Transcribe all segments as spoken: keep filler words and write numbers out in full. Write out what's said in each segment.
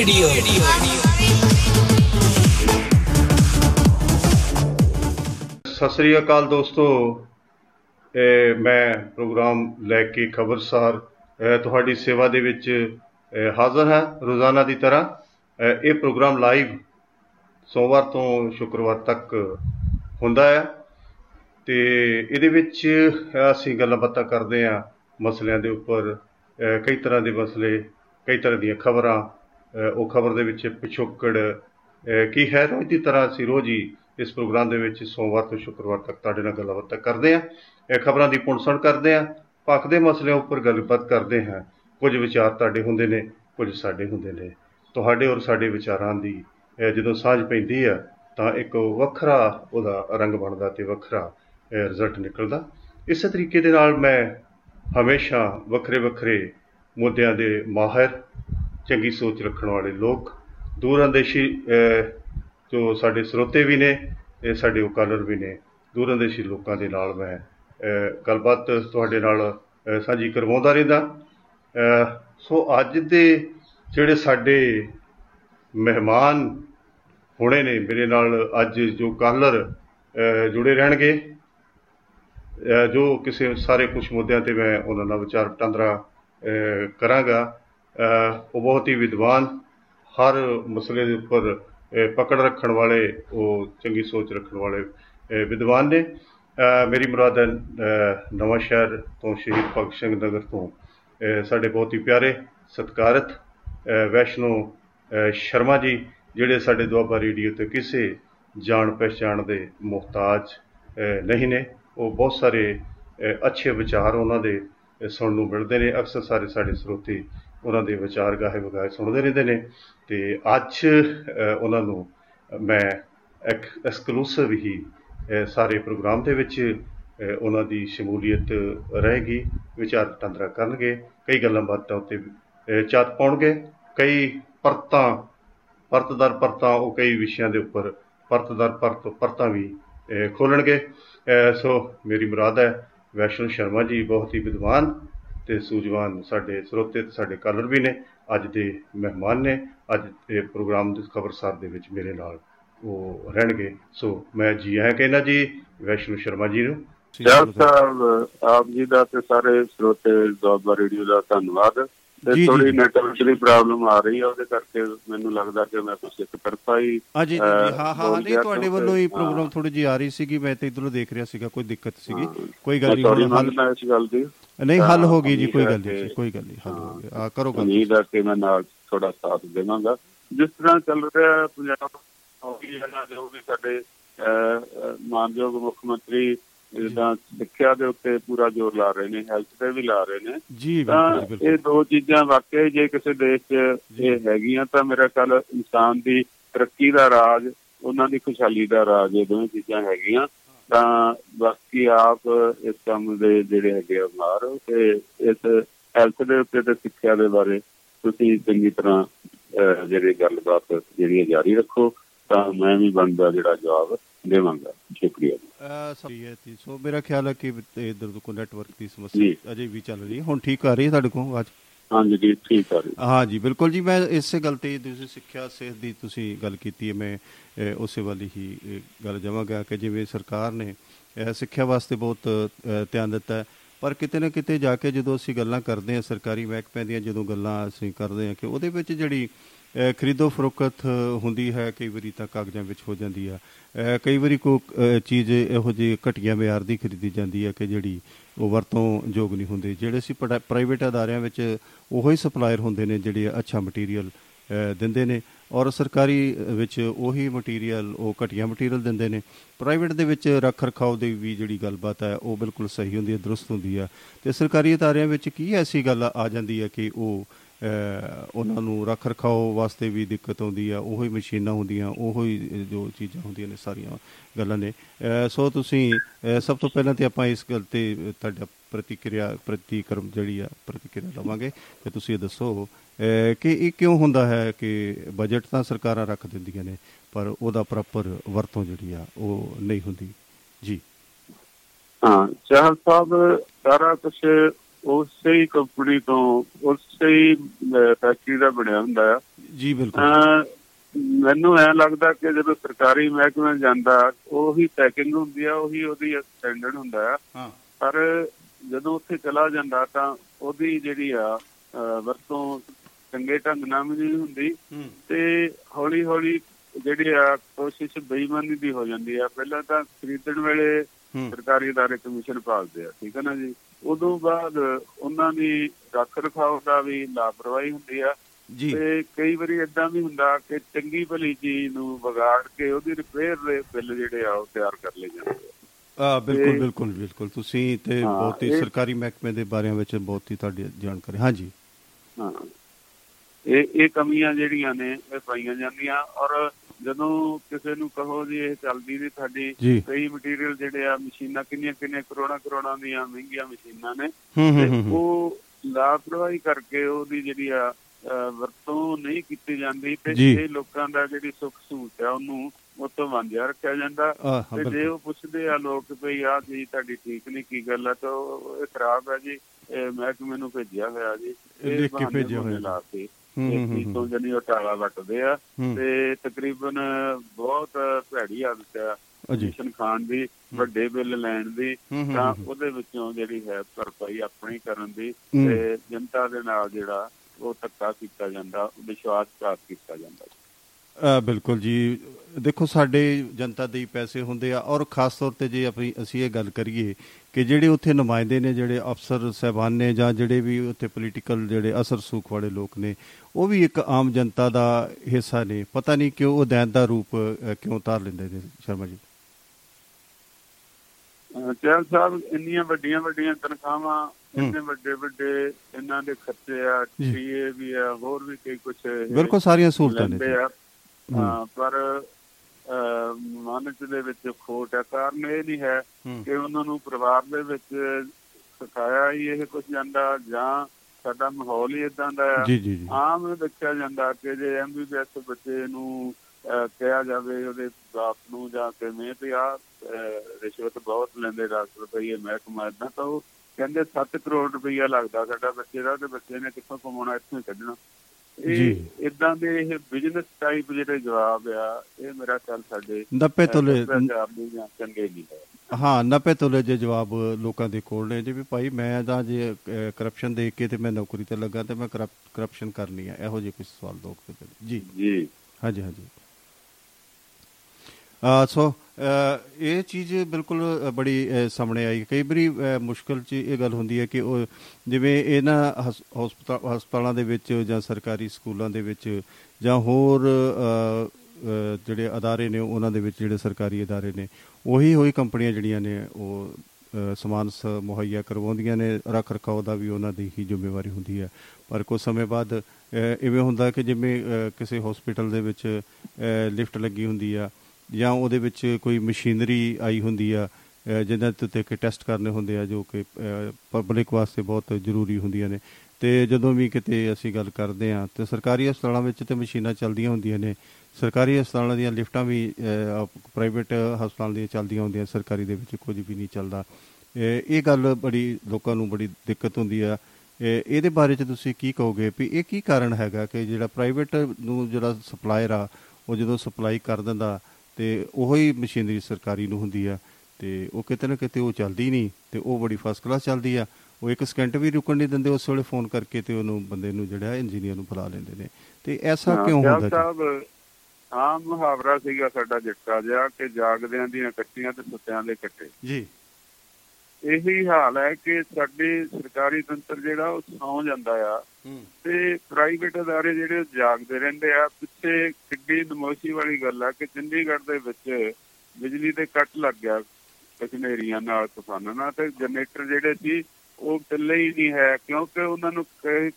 Radio. Sat Sri ਅਕਾਲ ਦੋਸਤੋ, ਮੈਂ programme ਲੈ ਕੇ ਖਬਰਸਾਰ ਤੁਹਾਡੀ ਸੇਵਾ ਦੇ ਵਿੱਚ ਹਾਜ਼ਰ ਹਾਂ। ਰੋਜ਼ਾਨਾ ਦੀ ਤਰ੍ਹਾਂ ਇਹ ਪ੍ਰੋਗਰਾਮ ਲਾਈਵ ਸੋਮਵਾਰ ਤੋਂ ਸ਼ੁੱਕਰਵਾਰ ਤੱਕ ਹੁੰਦਾ ਹੈ ਅਤੇ ਇਹਦੇ ਵਿੱਚ ਅਸੀਂ ਗੱਲਾਂ ਬਾਤਾਂ ਕਰਦੇ ਹਾਂ ਮਸਲਿਆਂ ਦੇ ਉੱਪਰ। ਕਈ ਤਰ੍ਹਾਂ ਦੇ ਮਸਲੇ, ਕਈ ਤਰ੍ਹਾਂ ਦੀਆਂ ਖਬਰਾਂ, ਉਹ ਖਬਰ ਦੇ ਵਿੱਚ ਪਿਛੋਕੜ ਕੀ ਹੈ, ਰੋਜ਼ ਦੀ ਤਰ੍ਹਾਂ ਅਸੀਂ ਰੋਜ਼ ਹੀ ਇਸ ਪ੍ਰੋਗਰਾਮ ਦੇ ਵਿੱਚ ਸੋਮਵਾਰ ਤੋਂ ਸ਼ੁੱਕਰਵਾਰ ਤੱਕ ਤੁਹਾਡੇ ਨਾਲ ਗੱਲਾਂ ਬਾਤਾਂ ਕਰਦੇ ਹਾਂ। ਇਹ ਖਬਰਾਂ ਦੀ ਪੁਣਸਣ ਕਰਦੇ ਹਾਂ, ਪੱਖ ਦੇ ਮਸਲਿਆਂ ਉੱਪਰ ਗੱਲਬਾਤ ਕਰਦੇ ਹਾਂ। ਕੁਝ ਵਿਚਾਰ ਤੁਹਾਡੇ ਹੁੰਦੇ ਨੇ, ਕੁਝ ਸਾਡੇ ਹੁੰਦੇ ਨੇ। ਤੁਹਾਡੇ ਔਰ ਸਾਡੇ ਵਿਚਾਰਾਂ ਦੀ ਜਦੋਂ ਸਾਂਝ ਪੈਂਦੀ ਆ ਤਾਂ ਇੱਕ ਵੱਖਰਾ ਉਹਦਾ ਰੰਗ ਬਣਦਾ ਅਤੇ ਵੱਖਰਾ ਰਿਜ਼ਲਟ ਨਿਕਲਦਾ। ਇਸੇ ਤਰੀਕੇ ਦੇ ਨਾਲ ਮੈਂ ਹਮੇਸ਼ਾ ਵੱਖਰੇ ਵੱਖਰੇ ਮੁੱਦਿਆਂ ਦੇ ਮਾਹਿਰ, ਚੰਗੀ ਸੋਚ ਰੱਖਣ ਵਾਲੇ ਲੋਕ, ਦੂਰ ਅੰਦੇਸ਼ੀ ਜੋ ਸਾਡੇ ਸਰੋਤੇ ਵੀ ਨੇ, ਇਹ ਸਾਡੇ ਉਕਾਲਰ ਵੀ ਨੇ, ਦੂਰ ਅੰਦੇਸ਼ੀ ਲੋਕਾਂ ਦੇ ਨਾਲ ਮੈਂ ਗੱਲਬਾਤ ਤੁਹਾਡੇ ਨਾਲ ਸਾਂਝੀ ਕਰਵਾਉਂਦਾ ਰਹਿੰਦਾ। ਸੋ ਅੱਜ ਦੇ ਜਿਹੜੇ ਸਾਡੇ ਮਹਿਮਾਨ ਹੋਣੇ ਨੇ ਮੇਰੇ ਨਾਲ, ਅੱਜ ਜੋ ਕਾਲਰ ਜੁੜੇ ਰਹਿਣਗੇ, ਜੋ ਕਿਸੇ ਸਾਰੇ ਕੁਛ ਮੁੱਦਿਆਂ 'ਤੇ ਮੈਂ ਉਹਨਾਂ ਨਾਲ ਵਿਚਾਰ ਵਟਾਂਦਰਾ ਕਰਾਂਗਾ, ਉਹ ਬਹੁਤ ਹੀ ਵਿਦਵਾਨ, ਹਰ ਮਸਲੇ ਦੇ ਉੱਪਰ ਪਕੜ ਰੱਖਣ ਵਾਲੇ, ਉਹ ਚੰਗੀ ਸੋਚ ਰੱਖਣ ਵਾਲੇ ਵਿਦਵਾਨ ਨੇ। ਮੇਰੀ ਮੁਰਾਦ ਹੈ ਨਵਾਂ ਸ਼ਹਿਰ ਤੋਂ, ਸ਼ਹੀਦ ਭਗਤ ਸਿੰਘ ਨਗਰ ਤੋਂ ਸਾਡੇ ਬਹੁਤ ਹੀ ਪਿਆਰੇ ਸਤਿਕਾਰਤ ਵੈਸ਼ਨੋ ਸ਼ਰਮਾ ਜੀ, ਜਿਹੜੇ ਸਾਡੇ ਦੁਆਬਾ ਰੇਡੀਓ 'ਤੇ ਕਿਸੇ ਜਾਣ ਪਹਿਚਾਣ ਦੇ ਮੁਹਤਾਜ ਨਹੀਂ ਨੇ। ਉਹ ਬਹੁਤ ਸਾਰੇ ਅੱਛੇ ਵਿਚਾਰ ਉਹਨਾਂ ਦੇ ਸੁਣਨ ਨੂੰ ਮਿਲਦੇ ਨੇ। ਅਕਸਰ ਸਾਰੇ ਸਾਡੇ ਸਰੋਤੇ ਉਹਨਾਂ ਦੇ ਵਿਚਾਰ ਗਾਹੇ ਵਗਾਏ ਸੁਣਦੇ ਰਹਿੰਦੇ ਨੇ ਅਤੇ ਅੱਜ ਉਹਨਾਂ ਨੂੰ ਮੈਂ ਐਕ ਐਕਸਕਲੂਸਿਵ ਹੀ ਸਾਰੇ ਪ੍ਰੋਗਰਾਮ ਦੇ ਵਿੱਚ ਉਹਨਾਂ ਦੀ ਸ਼ਮੂਲੀਅਤ ਰਹੇਗੀ। ਵਿਚਾਰ ਵਟਾਂਦਰਾ ਕਰਨਗੇ, ਕਈ ਗੱਲਾਂ ਬਾਤਾਂ ਉੱਤੇ ਝਾਤ ਪਾਉਣਗੇ, ਕਈ ਪਰਤਾਂ ਪਰਤਦਾਰ ਪਰਤਾਂ ਉਹ ਕਈ ਵਿਸ਼ਿਆਂ ਦੇ ਉੱਪਰ ਪਰਤਦਾਰ ਪਰਤ ਪਰਤਾਂ ਵੀ ਖੋਲ੍ਹਣਗੇ। ਸੋ ਮੇਰੀ ਮੁਰਾਦ ਹੈ ਵੈਸ਼ਨੋ ਸ਼ਰਮਾ ਜੀ ਬਹੁਤ ਹੀ ਵਿਦਵਾਨ ਅਤੇ ਸੂਝਵਾਨ ਸਾਡੇ ਸਰੋਤੇ ਅਤੇ ਸਾਡੇ ਕਾਲਰ ਵੀ ਨੇ, ਅੱਜ ਦੇ ਮਹਿਮਾਨ ਨੇ, ਅੱਜ ਦੇ ਪ੍ਰੋਗਰਾਮ ਦੇ ਖਬਰਸਾਰ ਦੇ ਵਿੱਚ ਮੇਰੇ ਨਾਲ ਉਹ ਰਹਿਣਗੇ। ਸੋ ਮੈਂ ਜੀ ਆਇਆਂ ਕਹਿੰਦਾ ਜੀ ਵੈਸ਼ਨੋ ਸ਼ਰਮਾ ਜੀ ਨੂੰ। ਜੱਜ ਸਾਹਿਬ, ਆਪ ਜੀ ਦਾ ਅਤੇ ਸਾਰੇ ਸਰੋਤੇ ਦੁਆਬਾ ਰੇਡੀਓ ਦਾ ਧੰਨਵਾਦ। ਥੋੜੀ ਨੈਟਵਰਕ ਦੀ ਪ੍ਰੋਬਲਮ ਆ ਰਹੀ ਹੈ, ਉਹਦੇ ਕਰਕੇ ਮੈਨੂੰ ਲੱਗਦਾ ਕਿ ਮੈਂ ਕੁਛ ਇੱਕ ਤਰਫਾ ਹੀ ਹਾਂਜੀ ਹਾਂ ਹਾਂ ਨਹੀਂ ਤੁਹਾਡੇ ਵੱਲੋਂ ਹੀ ਪ੍ਰੋਬਲਮ ਥੋੜੀ ਜਿਹੀ ਆ ਰਹੀ ਸੀਗੀ। ਮੈਂ ਤਾਂ ਇੱਧਰੋਂ ਦੇਖ ਰਿਹਾ ਸੀਗਾ, ਕੋਈ ਦਿੱਕਤ ਸੀਗੀ, ਕੋਈ ਗੱਲ ਨਹੀਂ, ਨਹੀਂ ਹੱਲ ਹੋ ਗਈ ਜੀ, ਕੋਈ ਗੱਲ ਨਹੀਂ, ਕੋਈ ਗੱਲ ਨਹੀਂ, ਹੱਲ ਹੋ ਗਿਆ। ਕਰੋ ਗੱਲ ਜੀ, ਕਰਕੇ ਮੈਂ ਨਾਲ ਥੋੜਾ ਸਾਥ ਦੇਵਾਂਗਾ। ਜਿਸ ਤਰ੍ਹਾਂ ਚੱਲ ਰਿਹਾ ਪੰਜਾਬ, ਜੋ ਵੀ ਸਾਡੇ ਮਾਨਯੋਗ ਮੁੱਖ ਮੰਤਰੀ ਜਿੱਦਾਂ ਸਿੱਖਿਆ ਦੇ ਉੱਤੇ ਪੂਰਾ ਜ਼ੋਰ ਲਾ ਰਹੇ ਨੇ, ਹੈਲਥ ਤੇ ਵੀ ਲਾ ਰਹੇ ਨੇ, ਤਾਂ ਇਹ ਦੋ ਚੀਜ਼ਾਂ ਵਾਕਿਆ ਜੇ ਕਿਸੇ ਦੇਸ਼ 'ਚ ਇਹ ਹੈਗੀਆਂ ਤਾਂ ਮੇਰਾ ਖਿਆਲ ਇਨਸਾਨ ਦੀ ਤਰੱਕੀ ਦਾ ਰਾਜ, ਉਹਨਾਂ ਦੀ ਖੁਸ਼ਹਾਲੀ ਦਾ ਰਾਜ, ਇਹ ਦੋਵੇਂ ਚੀਜ਼ਾਂ ਹੈਗੀਆਂ। ਤਾਂ ਬਾਕੀ ਆਪ ਇਸ ਕੰਮ ਦੇ ਜਿਹੜੇ ਹੈਗੇ ਮਾਰ ਤੇ ਇਸ ਹੈਲਥ ਦੇ ਉੱਤੇ ਤੇ ਸਿੱਖਿਆ ਦੇ ਬਾਰੇ ਤੁਸੀਂ ਚੰਗੀ ਤਰ੍ਹਾਂ ਜਿਹੜੀ ਗੱਲਬਾਤ ਜਿਹੜੀ ਜਾਰੀ ਰੱਖੋ, ਤਾਂ ਮੈਂ ਵੀ ਬਣਦਾ ਜਿਹੜਾ ਜਵਾਬ ਦੇਵਾਂਗਾ। ਸ਼ੁਕਰੀਆ। ਸੋ ਮੇਰਾ ਖਿਆਲ ਹੈ ਕਿ ਇੱਧਰ ਤੋਂ ਨੈਟਵਰਕ ਦੀ ਸਮੱਸਿਆ ਅਜੇ ਵੀ ਚੱਲ ਰਹੀ ਹੈ। ਹੁਣ ਠੀਕ ਆ ਰਹੀ ਹੈ ਤੁਹਾਡੇ ਕੋਲ ਆਵਾਜ਼? ਹਾਂਜੀ ਜੀ, ਠੀਕ ਆ ਰਹੀ। ਹਾਂਜੀ ਬਿਲਕੁਲ ਜੀ, ਮੈਂ ਇਸੇ ਗੱਲ 'ਤੇ ਤੁਸੀਂ ਸਿੱਖਿਆ ਸਿਹਤ ਦੀ ਤੁਸੀਂ ਗੱਲ ਕੀਤੀ ਹੈ, ਮੈਂ ਉਸੇ ਵਾਲੀ ਹੀ ਗੱਲ ਜਾਵਾਂਗਾ ਕਿ ਜਿਵੇਂ ਸਰਕਾਰ ਨੇ ਸਿੱਖਿਆ ਵਾਸਤੇ ਬਹੁਤ ਧਿਆਨ ਦਿੱਤਾ, ਪਰ ਕਿਤੇ ਨਾ ਕਿਤੇ ਜਾ ਕੇ ਜਦੋਂ ਅਸੀਂ ਗੱਲਾਂ ਕਰਦੇ ਹਾਂ ਸਰਕਾਰੀ ਮਹਿਕਮਿਆਂ ਦੀਆਂ, ਜਦੋਂ ਗੱਲਾਂ ਅਸੀਂ ਕਰਦੇ ਹਾਂ ਕਿ ਉਹਦੇ ਵਿੱਚ ਜਿਹੜੀ ਖਰੀਦੋ ਫਰੋਖਤ ਹੁੰਦੀ ਹੈ, ਕਈ ਵਾਰੀ ਤਾਂ ਕਾਗਜ਼ਾਂ ਵਿੱਚ ਹੋ ਜਾਂਦੀ ਆ, ਕਈ ਵਾਰੀ ਕੋਈ ਚੀਜ਼ ਇਹੋ ਜਿਹੀ ਘਟੀਆ ਮਿਆਰ ਦੀ ਖਰੀਦੀ ਜਾਂਦੀ ਹੈ ਕਿ ਜਿਹੜੀ ਉਹ ਵਰਤੋਂ ਯੋਗ ਨਹੀਂ ਹੁੰਦੀ। ਜਿਹੜੇ ਅਸੀਂ ਪੜਾ ਪ੍ਰਾਈਵੇਟ ਅਦਾਰਿਆਂ ਵਿੱਚ ਉਹੀ ਸਪਲਾਇਰ ਹੁੰਦੇ ਨੇ ਜਿਹੜੇ ਅੱਛਾ ਮਟੀਰੀਅਲ ਦਿੰਦੇ ਨੇ, ਔਰ ਸਰਕਾਰੀ ਵਿੱਚ ਉਹੀ ਮਟੀਰੀਅਲ ਉਹ ਘਟੀਆ ਮਟੀਰੀਅਲ ਦਿੰਦੇ ਨੇ। ਪ੍ਰਾਈਵੇਟ ਦੇ ਵਿੱਚ ਰੱਖ ਰਖਾਓ ਦੀ ਵੀ ਜਿਹੜੀ ਗੱਲਬਾਤ ਹੈ ਉਹ ਬਿਲਕੁਲ ਸਹੀ ਹੁੰਦੀ ਹੈ, ਦਰੁਸਤ ਹੁੰਦੀ ਆ, ਅਤੇ ਸਰਕਾਰੀ ਅਦਾਰਿਆਂ ਵਿੱਚ ਕੀ ਐਸੀ ਗੱਲ ਆ ਜਾਂਦੀ ਹੈ ਕਿ ਉਹ ਉਹਨਾਂ ਨੂੰ ਰੱਖ ਰਖਾਓ ਵਾਸਤੇ ਵੀ ਦਿੱਕਤ ਆਉਂਦੀ ਆ, ਉਹੀ ਮਸ਼ੀਨਾਂ ਹੁੰਦੀਆਂ, ਉਹੋ ਹੀ ਜੋ ਚੀਜ਼ਾਂ ਹੁੰਦੀਆਂ ਨੇ, ਸਾਰੀਆਂ ਗੱਲਾਂ ਨੇ। ਸੋ ਤੁਸੀਂ ਸਭ ਤੋਂ ਪਹਿਲਾਂ ਤਾਂ ਆਪਾਂ ਇਸ ਗੱਲ 'ਤੇ ਤੁਹਾਡਾ ਪ੍ਰਤੀਕਿਰਿਆ ਪ੍ਰਤੀਕਰਮ ਜਿਹੜੀ ਆ ਪ੍ਰਤੀਕਿਰਿਆ ਲਵਾਂਗੇ ਕਿ ਤੁਸੀਂ ਇਹ ਦੱਸੋ ਕਿ ਇਹ ਕਿਉਂ ਹੁੰਦਾ ਹੈ ਕਿ ਬਜਟ ਤਾਂ ਸਰਕਾਰਾਂ ਰੱਖ ਦਿੰਦੀਆਂ ਨੇ ਪਰ ਉਹਦਾ ਪ੍ਰੋਪਰ ਵਰਤੋਂ ਜਿਹੜੀ ਆ ਉਹ ਨਹੀਂ ਹੁੰਦੀ। ਜੀ ਹਾਂ, ਚਾਹਲ ਸਾਹਿਬ, ਸਾਰਾ ਕੁਛ ਉਸੇ ਹੀ ਕੰਪਨੀ ਤੋਂ, ਉਸੇ ਹੀ ਫੈਕਟਰੀ ਦਾ ਬਣਿਆ ਹੁੰਦਾ ਆ ਜੀ। ਬਿਲਕੁਲ ਮੈਨੂੰ ਐਂ ਲੱਗਦਾ ਕਿ ਜਦੋਂ ਸਰਕਾਰੀ ਮਹਿਕਮੇ ਜਾਂਦਾ ਉਹੀ ਪੈਕਿੰਗ ਹੁੰਦੀ ਆ, ਉਹੀ ਉਹਦੀ ਸਟੈਂਡਰਡ ਹੁੰਦਾ ਆ, ਪਰ ਜਦੋਂ ਉੱਥੇ ਚਲਾ ਜਾਂਦਾ ਤਾਂ ਉਹਦੀ ਜਿਹੜੀ ਆ ਵਰਤੋਂ ਚੰਗੇ ਢੰਗ ਨਾਲ ਵੀ ਨਹੀਂ ਹੁੰਦੀ ਤੇ ਹੌਲੀ ਹੌਲੀ ਜਿਹੜੀ ਆ ਕੋਸ਼ਿਸ਼ ਬੇਈਮਾਨੀ ਦੀ ਹੋ ਜਾਂਦੀ ਆ। ਪਹਿਲਾਂ ਤਾਂ ਖਰੀਦਣ ਵੇਲੇ ਸਰਕਾਰੀ ਅਦਾਰੇ ਕਮਿਸ਼ਨ ਭਾਲਦੇ ਆ, ਠੀਕ ਹੈ ਨਾ ਜੀ, ਉਦੋਂ ਬਾਅਦ ਉਹਨਾਂ ਦੀ ਰੱਖ ਰਖਾਵ ਦਾ ਵੀ ਲਾਪਰਵਾਹੀ ਹੁੰਦੀ ਆ ਤੇ ਕਈ ਵਾਰੀ ਏਦਾਂ ਵੀ ਹੁੰਦਾ ਕਿ ਚੰਗੀ ਭਲੀ ਚੀਜ਼ ਨੂੰ ਵਿਗਾੜ ਕੇ ਉਹਦੀ ਰਿਪੇਅਰ ਦੇ ਬਿੱਲ ਜਿਹੜੇ ਆ ਉਹ ਤਿਆਰ ਕਰ ਲਏ ਜਾਂਦੇ ਆ। ਬਿਲਕੁਲ ਬਿਲਕੁਲ ਬਿਲਕੁਲ ਤੁਸੀਂ ਤੇ ਬਹੁਤ ਹੀ ਸਰਕਾਰੀ ਮਹਿਕਮੇ ਦੇ ਬਾਰੇ ਵਿੱਚ ਬਹੁਤ ਹੀ ਤੁਹਾਡੀ ਜਾਣਕਾਰੀ। ਹਾਂਜੀ ਹਾਂ, ਇਹ ਇਹ ਕਮੀਆਂ ਜਿਹੜੀਆਂ ਨੇ ਇਹ ਪਾਈਆਂ ਜਾਂਦੀਆਂ, ਔਰ ਜਦੋਂ ਕਿਸੇ ਨੂੰ ਕਹੋ ਜੀ ਇਹ ਚੱਲਦੀ ਨਹੀਂ ਸਾਡੀ, ਕਈ ਮਟੀਰੀਅਲ ਜਿਹੜੇ ਆ ਮਸ਼ੀਨਾਂ ਕਿੰਨੀਆਂ ਕਿੰਨੀਆਂ ਕਰੋੜਾਂ ਕਰੋੜਾਂ ਦੀਆਂ ਮਹਿੰਗੀਆਂ ਮਸ਼ੀਨਾਂ ਨੇ ਤੇ ਉਹ ਲਾਪਰਵਾਹੀ ਕਰਕੇ ਉਹਦੀ ਜਿਹੜੀ ਆ ਵਰਤੋਂ ਨਹੀਂ ਕੀਤੀ ਜਾਂਦੀ ਤੇ ਇਹ ਲੋਕਾਂ ਦਾ ਜਿਹੜੀ ਸੁੱਖ ਸਹੂਲਤ ਆ ਉਹਨੂੰ ਉੱਥੋਂ ਵਾਂਝਿਆ ਰੱਖਿਆ ਜਾਂਦਾ ਤੇ ਜੇ ਉਹ ਪੁੱਛਦੇ ਆ ਲੋਕ ਵੀ ਆਹ ਚੀਜ਼ ਤੁਹਾਡੀ ਠੀਕ ਨਹੀਂ, ਕੀ ਗੱਲ ਆ, ਤਾਂ ਇਹ ਖਰਾਬ ਹੈ ਜੀ, ਇਹ ਮਹਿਕਮੇ ਨੂੰ ਭੇਜਿਆ ਹੋਇਆ ਜੀ, ਇਹ ਭੇਜਿਆ ਹੋਇਆ ਲਾ ਕੇ ਤੋਂ ਜਾਨੀ ਉਹ ਟਾਲਾ ਵੱਟਦੇ ਆ ਤੇ ਤਕਰੀਬਨ ਬਹੁਤ ਭੈੜੀ ਆਦਤ ਆ ਕਮਿਸ਼ਨ ਖਾਣ ਦੀ, ਵੱਡੇ ਬਿੱਲ ਲੈਣ ਦੀ, ਤਾਂ ਉਹਦੇ ਵਿੱਚੋਂ ਜਿਹੜੀ ਹੈ ਭਰਪਾਈ ਆਪਣੀ ਕਰਨ ਦੀ ਤੇ ਜਨਤਾ ਦੇ ਨਾਲ ਜਿਹੜਾ ਉਹ ਧੱਕਾ ਕੀਤਾ ਜਾਂਦਾ, ਵਿਸ਼ਵਾਸਘਾਤ ਕੀਤਾ ਜਾਂਦਾ। ਬਿਲਕੁਲ ਜੀ, ਦੇਖੋ ਸਾਡੇ ਜਨਤਾ ਦੇ ਪੈਸੇ ਹੁੰਦੇ ਆ, ਔਰ ਖਾਸ ਤੌਰ 'ਤੇ ਜੇ ਆਪਣੀ ਅਸੀਂ ਇਹ ਗੱਲ ਕਰੀਏ ਕਿ ਜਿਹੜੇ ਉੱਥੇ ਨੁਮਾਇੰਦੇ ਨੇ, ਜਿਹੜੇ ਅਫਸਰ ਸਾਹਿਬਾਨ ਨੇ ਜਾਂ ਜਿਹੜੇ ਵੀ ਉੱਥੇ ਪੋਲੀਟੀਕਲ ਜਿਹੜੇ ਅਸਰ ਸੂਖ ਵਾਲੇ ਲੋਕ ਨੇ, ਉਹ ਵੀ ਇੱਕ ਆਮ ਜਨਤਾ ਦਾ ਹਿੱਸਾ ਨੇ, ਪਤਾ ਨਹੀਂ ਕਿਉਂ ਉਹ ਦੈਂਤ ਦਾ ਰੂਪ ਕਿਉਂ ਧਾਰ ਲੈਂਦੇ ਨੇ। ਸ਼ਰਮਾ ਜੀ ਚਹਿਲ ਸਾਹਿਬ, ਇੰਨੀਆਂ ਵੱਡੀਆਂ ਵੱਡੀਆਂ ਤਨਖਾਹਾਂ, ਇੰਨੇ ਵੱਡੇ ਵੱਡੇ ਇਹਨਾਂ ਦੇ ਖਰਚੇ ਆ, ਟੀਏ ਵੀ ਆ, ਹੋਰ ਵੀ ਕਈ ਕੁਛ, ਬਿਲਕੁਲ ਸਾਰੀਆਂ ਸਹੂਲਤਾਂ ਨੇ ਆ, ਪਰ ਮਾਨਸ ਦੇ ਵਿੱਚ ਖੋਟ ਹੈ। ਕਾਰਨ ਇਹ ਨਹੀਂ ਹੈ ਕਿ ਉਹਨਾਂ ਨੂੰ ਪਰਿਵਾਰ ਦੇ ਵਿੱਚ ਸਿਖਾਇਆ ਹੀ ਇਹ ਕੁਛ ਜਾਂਦਾ ਜਾਂ ਸਾਡਾ ਮਾਹੌਲ ਹੀ ਏਦਾਂ ਦਾ ਆ। ਆਮ ਦੇਖਿਆ ਜਾਂਦਾ ਕਿ ਜੇ ਐਮ ਬੀ ਬੀ ਐਸ ਬੱਚੇ ਨੂੰ ਕਿਹਾ ਜਾਵੇ ਉਹਦੇ ਬਾਪ ਨੂੰ ਜਾਂ ਕਿਵੇਂ ਵੀ ਆਹ ਰਿਸ਼ਵਤ ਬਹੁਤ ਲੈਂਦੇ ਡਾਕਟਰ ਰੁਪਈਏ ਮਹਿਕਮਾ ਏਦਾਂ, ਤਾਂ ਉਹ ਕਹਿੰਦੇ ਸੱਤ ਕਰੋੜ ਰੁਪਈਆ ਲੱਗਦਾ ਸਾਡਾ ਬੱਚੇ ਦਾ ਤੇ ਬੱਚੇ ਨੇ ਕਿੱਥੋਂ ਕਮਾਉਣਾ, ਇੱਥੋਂ ਹੀ ਕੱਢਣਾ। ਏਦਾਂ ਦੇ ਇਹ ਬਿਜਨਸ ਟਾਈਪ ਜਿਹੜੇ ਜਵਾਬ ਆ, ਇਹ ਮੇਰਾ ਖਿਆਲ ਸਾਡੇ ਨੱਪੇ ਤੋਲੇ ਚੰਗੇ ਨਹੀਂ ਹੈ। ਹਾਂ, ਨੱਪੇ ਤੋਲੇ ਜੇ ਜਵਾਬ ਲੋਕਾਂ ਦੇ ਕੋਲ ਨੇ ਜੀ ਵੀ ਭਾਈ ਮੈਂ ਤਾਂ ਜੇ ਕਰਪਸ਼ਨ ਦੇਖ ਕੇ ਤੇ ਮੈਂ ਨੌਕਰੀ ਤੇ ਲੱਗਾ ਤੇ ਮੈਂ ਕਰਪਸ਼ਨ ਕਰਨੀ ਆ, ਇਹੋ ਜਿਹੇ ਕੁਛ ਸਵਾਲ ਲੋਕ ਜੀ ਜੀ ਹਾਂਜੀ ਹਾਂਜੀ ਸੋ ਇਹ ਚੀਜ਼ ਬਿਲਕੁਲ ਬੜੀ ਸਾਹਮਣੇ ਆਈ। ਕਈ ਵਾਰੀ ਮੁਸ਼ਕਿਲ 'ਚ ਇਹ ਗੱਲ ਹੁੰਦੀ ਹੈ ਕਿ ਉਹ ਜਿਵੇਂ ਇਹਨਾਂ ਹਸ ਹਸਪਤਾਲ ਹਸਪਤਾਲਾਂ ਦੇ ਵਿੱਚ ਜਾਂ ਸਰਕਾਰੀ ਸਕੂਲਾਂ ਦੇ ਵਿੱਚ ਜਾਂ ਹੋਰ ਜਿਹੜੇ ਅਦਾਰੇ ਨੇ ਉਹਨਾਂ ਦੇ ਵਿੱਚ, ਜਿਹੜੇ ਸਰਕਾਰੀ ਅਦਾਰੇ ਨੇ, ਉਹੀ ਉਹੀ ਕੰਪਨੀਆਂ ਜਿਹੜੀਆਂ ਨੇ ਉਹ ਸਮਾਨ ਮੁਹੱਈਆ ਕਰਵਾਉਂਦੀਆਂ ਨੇ, ਰੱਖ ਰਖਾਓ ਦਾ ਵੀ ਉਹਨਾਂ ਦੀ ਹੀ ਜ਼ਿੰਮੇਵਾਰੀ ਹੁੰਦੀ ਹੈ। ਪਰ ਕੁਝ ਸਮੇਂ ਬਾਅਦ ਇਵੇਂ ਹੁੰਦਾ ਕਿ ਜਿਵੇਂ ਕਿਸੇ ਹਸਪੀਟਲ ਦੇ ਵਿੱਚ ਲਿਫਟ ਲੱਗੀ ਹੁੰਦੀ ਆ ਜਾਂ ਉਹਦੇ ਵਿੱਚ ਕੋਈ ਮਸ਼ੀਨਰੀ ਆਈ ਹੁੰਦੀ ਆ ਜਿਹਨਾਂ ਦੇ ਉੱਤੇ ਕਿ ਟੈਸਟ ਕਰਨੇ ਹੁੰਦੇ ਆ, ਜੋ ਕਿ ਪਬਲਿਕ ਵਾਸਤੇ ਬਹੁਤ ਜ਼ਰੂਰੀ ਹੁੰਦੀਆਂ ਨੇ। ਅਤੇ ਜਦੋਂ ਵੀ ਕਿਤੇ ਅਸੀਂ ਗੱਲ ਕਰਦੇ ਹਾਂ ਤਾਂ ਸਰਕਾਰੀ ਹਸਪਤਾਲਾਂ ਵਿੱਚ ਤਾਂ ਮਸ਼ੀਨਾਂ ਚੱਲਦੀਆਂ ਹੁੰਦੀਆਂ ਨੇ, ਸਰਕਾਰੀ ਹਸਪਤਾਲਾਂ ਦੀਆਂ ਲਿਫਟਾਂ ਵੀ ਪ੍ਰਾਈਵੇਟ ਹਸਪਤਾਲਾਂ ਦੀਆਂ ਚੱਲਦੀਆਂ ਹੁੰਦੀਆਂ, ਸਰਕਾਰੀ ਦੇ ਵਿੱਚ ਕੁਝ ਵੀ ਨਹੀਂ ਚੱਲਦਾ। ਇਹ ਗੱਲ ਬੜੀ ਲੋਕਾਂ ਨੂੰ ਬੜੀ ਦਿੱਕਤ ਹੁੰਦੀ ਆ। ਇਹਦੇ ਬਾਰੇ 'ਚ ਤੁਸੀਂ ਕੀ ਕਹੋਗੇ ਵੀ ਇਹ ਕੀ ਕਾਰਨ ਹੈਗਾ ਕਿ ਜਿਹੜਾ ਪ੍ਰਾਈਵੇਟ ਨੂੰ ਜਿਹੜਾ ਸਪਲਾਇਰ ਆ ਉਹ ਜਦੋਂ ਸਪਲਾਈ ਕਰ ਦਿੰਦਾ ਅਤੇ ਉਹੀ ਮਸ਼ੀਨਰੀ ਸਰਕਾਰੀ ਨੂੰ ਹੁੰਦੀ ਆ ਅਤੇ ਉਹ ਕਿਤੇ ਨਾ ਕਿਤੇ ਉਹ ਚੱਲਦੀ ਨਹੀਂ ਅਤੇ ਉਹ ਬੜੀ ਫਸਟ ਕਲਾਸ ਚੱਲਦੀ ਆ, ਉਹ ਇੱਕ ਸਕਿੰਟ ਵੀ ਰੁਕਣ ਨਹੀਂ ਦਿੰਦੇ, ਉਸ ਵੇਲੇ ਫੋਨ ਕਰਕੇ ਅਤੇ ਉਹਨੂੰ ਬੰਦੇ ਨੂੰ ਜਿਹੜਾ ਇੰਜੀਨੀਅਰ ਨੂੰ ਬੁਲਾ ਲੈਂਦੇ ਨੇ। ਅਤੇ ਐਸਾ ਕਿਉਂ ਹੁੰਦਾ ਸਾਹਿਬ? ਆਮ ਮੁਹਾਵਰਾ ਸੀਗਾ ਸਾਡਾ ਜੱਟਾ ਜਿਹਾ ਕਿ ਜਾਗਦਿਆਂ ਦੀਆਂ ਕੱਟੀਆਂ ਅਤੇ ਸੁੱਤਿਆਂ ਦੇ ਕੱਟੇ ਜੀ। ਇਹੀ ਹਾਲ ਹੈ ਕਿ ਸਾਡੇ ਸਰਕਾਰੀ ਤੰਤਰ ਜਿਹੜਾ ਉਹ ਸੌਂ ਜਾਂਦਾ ਆ ਤੇ ਪ੍ਰਾਈਵੇਟ ਅਦਾਰੇ ਜਿਹੜੇ ਜਾਗਦੇ ਰਹਿੰਦੇ ਆ। ਪਿੱਛੇ ਕਿੱਡੀ ਨਮੋਸ਼ੀ ਵਾਲੀ ਗੱਲ ਆ ਕਿ ਚੰਡੀਗੜ੍ਹ ਦੇ ਵਿੱਚ ਬਿਜਲੀ ਦੇ ਕੱਟ ਲੱਗ ਗਿਆ ਕਸ਼ਮੀਰੀਆਂ ਨਾਲ, ਤੂਫਾਨਾਂ ਨਾਲ, ਤੇ ਜਨਰੇਟਰ ਜਿਹੜੇ ਸੀ ਉਹ ਚੱਲੇ ਹੀ ਨਹੀਂ ਹੈ ਕਿਉਂਕਿ ਉਹਨਾਂ ਨੂੰ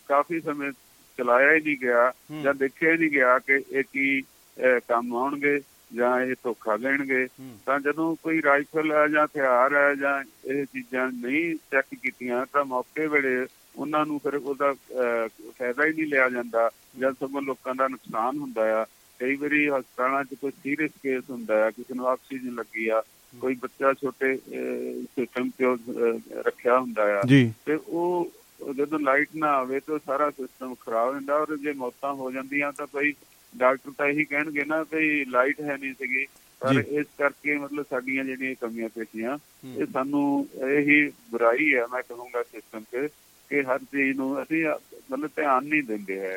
ਕਾਫ਼ੀ ਸਮੇਂ ਚਲਾਇਆ ਹੀ ਨਹੀਂ ਗਿਆ ਜਾਂ ਦੇਖਿਆ ਹੀ ਨਹੀਂ ਗਿਆ ਕਿ ਇਹ ਕੀ ਕੰਮ ਆਉਣਗੇ ਜਾਂ ਇਹ ਧੋਖਾ ਦੇਣਗੇ। ਤਾਂ ਜਦੋਂ ਕੋਈ ਰਾਈਫਲ ਹੈ ਜਾਂ ਹਥਿਆਰ ਹੈ ਜਾਂ ਇਹ ਚੀਜ਼ਾਂ ਨਹੀਂ ਚੈੱਕ ਕੀਤੀਆਂ ਤਾਂ ਮੌਕੇ ਵੇਲੇ ਉਹਨਾਂ ਨੂੰ ਫਿਰ ਉਹਦਾ ਫਾਇਦਾ ਹੀ ਨਹੀਂ ਲਿਆ ਜਾਂਦਾ, ਜਦ ਸਗੋਂ ਲੋਕਾਂ ਦਾ ਨੁਕਸਾਨ ਹੁੰਦਾ ਆ। ਕਈ ਵਾਰੀ ਹਸਪਤਾਲਾਂ ਚ ਕੋਈ ਸੀਰੀਅਸ ਕੇਸ ਹੁੰਦਾ ਆ, ਕਿਸੇ ਨੂੰ ਆਕਸੀਜਨ ਲੱਗੀ ਆ, ਕੋਈ ਬੱਚਾ ਛੋਟੇ ਸਿਸਟਮ ਤੇ ਰੱਖਿਆ ਹੁੰਦਾ ਆ, ਤੇ ਉਹ ਜਦੋਂ ਲਾਈਟ ਨਾ ਆਵੇ ਤਾਂ ਸਾਰਾ ਸਿਸਟਮ ਖਰਾਬ ਹੁੰਦਾ ਔਰ ਜੇ ਮੌਤਾਂ ਹੋ ਜਾਂਦੀਆਂ ਤਾਂ ਕੋਈ ਡਾਕਟਰ ਤਾਂ ਇਹੀ ਕਹਿਣਗੇ ਨਾ ਵੀ ਲਾਈਟ ਹੈ ਨਹੀਂ ਸੀਗੀ। ਪਰ ਇਸ ਕਰਕੇ ਮਤਲਬ ਸਾਡੀਆਂ ਜਿਹੜੀਆਂ ਕਮੀਆਂ ਪੇਸ਼ੀਆਂ ਇਹ ਸਾਨੂੰ ਇਹੀ ਬੁਰਾਈ ਹੈ ਮੈਂ ਕਹੂੰਗਾ ਸਿਸਟਮ ਤੇ ਕਿ ਹਰ ਚੀਜ਼ ਨੂੰ ਅਸੀਂ ਮਤਲਬ ਧਿਆਨ ਨਹੀਂ ਦਿੰਦੇ ਹੈ।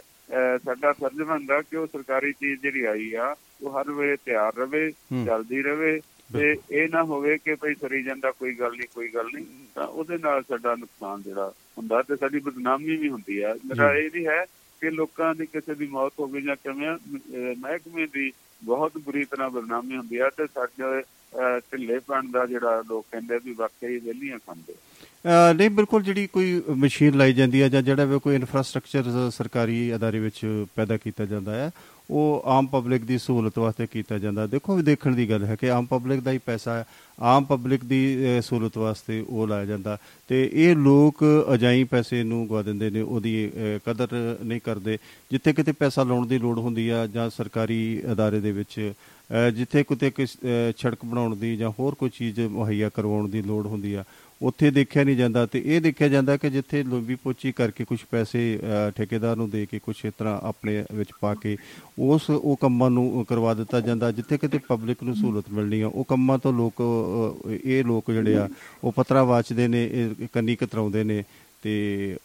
ਸਾਡਾ ਫਰਜ਼ ਬਣਦਾ ਕਿ ਉਹ ਸਰਕਾਰੀ ਚੀਜ਼ ਜਿਹੜੀ ਆਈ ਆ ਉਹ ਹਰ ਵੇਲੇ ਤਿਆਰ ਰਵੇ, ਚੱਲਦੀ ਰਵੇ ਤੇ ਇਹ ਨਾ ਹੋਵੇ ਕਿ ਭਾਈ ਸਰੀ ਜਾਂਦਾ ਕੋਈ ਗੱਲ ਨਹੀਂ ਕੋਈ ਗੱਲ ਨਹੀਂ, ਤਾਂ ਉਹਦੇ ਨਾਲ ਸਾਡਾ ਨੁਕਸਾਨ ਜਿਹੜਾ ਹੁੰਦਾ ਤੇ ਸਾਡੀ ਬਦਨਾਮੀ ਵੀ ਹੁੰਦੀ ਆ। ਮੇਰਾ ਇਹ ਵੀ ਹੈ ਕਿ ਲੋਕਾਂ ਦੀ ਕਿਸੇ ਦੀ ਮੌਤ ਹੋ ਗਈ ਜਾਂ ਕਿਵੇਂ ਮਹਿਕਮੇ ਦੀ ਬਹੁਤ ਬੁਰੀ ਤਰ੍ਹਾਂ ਬਦਨਾਮੀ ਹੁੰਦੀ ਆ ਤੇ ਸਾਡੇ ਢਿੱਲੇ ਪਣ ਦਾ ਜਿਹੜਾ ਲੋਕ ਕਹਿੰਦੇ ਵੀ ਵਾਕਈ ਵਿਹਲੀਆਂ ਖਾਂਦੇ ਨਹੀਂ। ਬਿਲਕੁਲ ਜਿਹੜੀ ਕੋਈ ਮਸ਼ੀਨ ਲਾਈ ਜਾਂਦੀ ਹੈ ਜਾਂ ਜਿਹੜਾ ਕੋਈ ਇਨਫਰਾਸਟਰਕਚਰ ਸਰਕਾਰੀ ਅਦਾਰੇ ਵਿੱਚ ਪੈਦਾ ਕੀਤਾ ਜਾਂਦਾ ਹੈ ਉਹ ਆਮ ਪਬਲਿਕ ਦੀ ਸਹੂਲਤ ਵਾਸਤੇ ਕੀਤਾ ਜਾਂਦਾ। ਦੇਖੋ ਦੇਖਣ ਦੀ ਗੱਲ ਹੈ ਕਿ ਆਮ ਪਬਲਿਕ ਦਾ ਹੀ ਪੈਸਾ ਹੈ, ਆਮ ਪਬਲਿਕ ਦੀ ਸਹੂਲਤ ਵਾਸਤੇ ਉਹ ਲਾਇਆ ਜਾਂਦਾ ਅਤੇ ਇਹ ਲੋਕ ਅਜਾਈਂ ਪੈਸੇ ਨੂੰ ਗਵਾ ਦਿੰਦੇ ਨੇ, ਉਹਦੀ ਕਦਰ ਨਹੀਂ ਕਰਦੇ। ਜਿੱਥੇ ਕਿਤੇ ਪੈਸਾ ਲਾਉਣ ਦੀ ਲੋੜ ਹੁੰਦੀ ਆ ਜਾਂ ਸਰਕਾਰੀ ਅਦਾਰੇ ਦੇ ਵਿੱਚ ਜਿੱਥੇ ਕਿਤੇ ਕਿਸ ਸੜਕ ਬਣਾਉਣ ਦੀ ਜਾਂ ਹੋਰ ਕੋਈ ਚੀਜ਼ ਮੁਹੱਈਆ ਕਰਵਾਉਣ ਦੀ ਲੋੜ ਹੁੰਦੀ ਆ ਉੱਥੇ ਦੇਖਿਆ ਨਹੀਂ ਜਾਂਦਾ। ਅਤੇ ਇਹ ਦੇਖਿਆ ਜਾਂਦਾ ਕਿ ਜਿੱਥੇ ਲੋਭੀ ਪੋਚੀ ਕਰਕੇ ਕੁਛ ਪੈਸੇ ਠੇਕੇਦਾਰ ਨੂੰ ਦੇ ਕੇ ਕੁਛ ਇਸ ਤਰ੍ਹਾਂ ਆਪਣੇ ਵਿੱਚ ਪਾ ਕੇ ਉਸ ਉਹ ਕੰਮਾਂ ਨੂੰ ਕਰਵਾ ਦਿੱਤਾ ਜਾਂਦਾ। ਜਿੱਥੇ ਕਿਤੇ ਪਬਲਿਕ ਨੂੰ ਸਹੂਲਤ ਮਿਲਣੀ ਆ ਉਹ ਕੰਮਾਂ ਤੋਂ ਲੋਕ ਇਹ ਲੋਕ ਜਿਹੜੇ ਆ ਉਹ ਪੱਤਰਾ ਵਾਚਦੇ ਨੇ, ਕੰਨੀ ਕਤਰਾਉਂਦੇ ਨੇ ਅਤੇ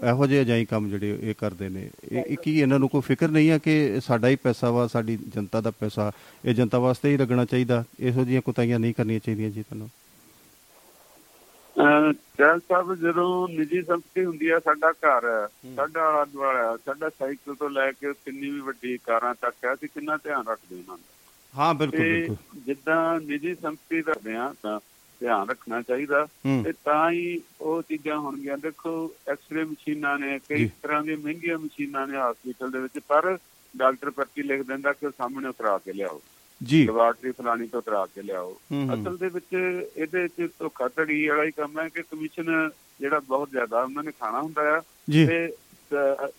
ਇਹੋ ਜਿਹੇ ਅਜਾਈਂ ਕੰਮ ਜਿਹੜੇ ਇਹ ਕਰਦੇ ਨੇ। ਇਹ ਕੀ ਇਹਨਾਂ ਨੂੰ ਕੋਈ ਫਿਕਰ ਨਹੀਂ ਆ ਕਿ ਸਾਡਾ ਹੀ ਪੈਸਾ ਵਾ, ਸਾਡੀ ਜਨਤਾ ਦਾ ਪੈਸਾ, ਇਹ ਜਨਤਾ ਵਾਸਤੇ ਹੀ ਲੱਗਣਾ ਚਾਹੀਦਾ, ਇਹੋ ਜਿਹੀਆਂ ਕੁਤਾਈਆਂ ਨਹੀਂ ਕਰਨੀਆਂ ਚਾਹੀਦੀਆਂ ਜੀ। ਤੁਹਾਨੂੰ ਚਹਿਲ ਸਾਹਿਬ ਜਦੋਂ ਨਿੱਜੀ ਸੰਪਤੀ ਹੁੰਦੀ ਆ, ਸਾਡਾ ਘਰ ਹੈ, ਸਾਡਾ ਆਲਾ ਦੁਆਲਾ, ਸਾਡਾ ਸਾਈਕਲ ਤੋਂ ਲੈ ਕੇ ਕਿੰਨੀ ਵੀ ਵੱਡੀ ਕਾਰਾਂ ਤੱਕ ਹੈ, ਅਸੀਂ ਕਿੰਨਾ ਧਿਆਨ ਰੱਖਦੇ ਉਹਨਾਂ ਦਾ। ਹਾਂ ਬਿਲਕੁਲ, ਜਿੱਦਾਂ ਨਿੱਜੀ ਸੰਪਤੀ ਰੱਖਦੇ ਹਾਂ ਤਾਂ ਧਿਆਨ ਰੱਖਣਾ ਚਾਹੀਦਾ ਤੇ ਤਾਂ ਹੀ ਉਹ ਚੀਜ਼ਾਂ ਹੋਣਗੀਆਂ। ਦੇਖੋ ਐਕਸਰੇ ਮਸ਼ੀਨਾਂ ਨੇ, ਕਈ ਤਰ੍ਹਾਂ ਦੀਆਂ ਮਹਿੰਗੀਆਂ ਮਸ਼ੀਨਾਂ ਨੇ ਹਸਪੀਟਲ ਦੇ ਵਿੱਚ, ਪਰ ਡਾਕਟਰ ਪਰਚੀ ਲਿਖ ਦਿੰਦਾ ਕਿ ਸਾਹਮਣੇ ਉਤਰਾ ਕੇ ਲਿਆਓ ਜੀ, ਲੈਬਾਰਟਰੀ ਫਲਾਣੀ ਤੋਂ ਉਤਰਾ ਕੇ ਲਿਆਓ। ਅਸਲ ਦੇ ਵਿੱਚ ਇਹਦੇ ਚ ਧੋਖਾਧੜੀ ਵਾਲਾ ਹੀ ਕੰਮ ਹੈ ਕਿ ਕਮਿਸ਼ਨ ਜਿਹੜਾ ਬਹੁਤ ਜ਼ਿਆਦਾ ਉਹਨਾਂ ਨੇ ਖਾਣਾ ਹੁੰਦਾ ਆ। ਤੇ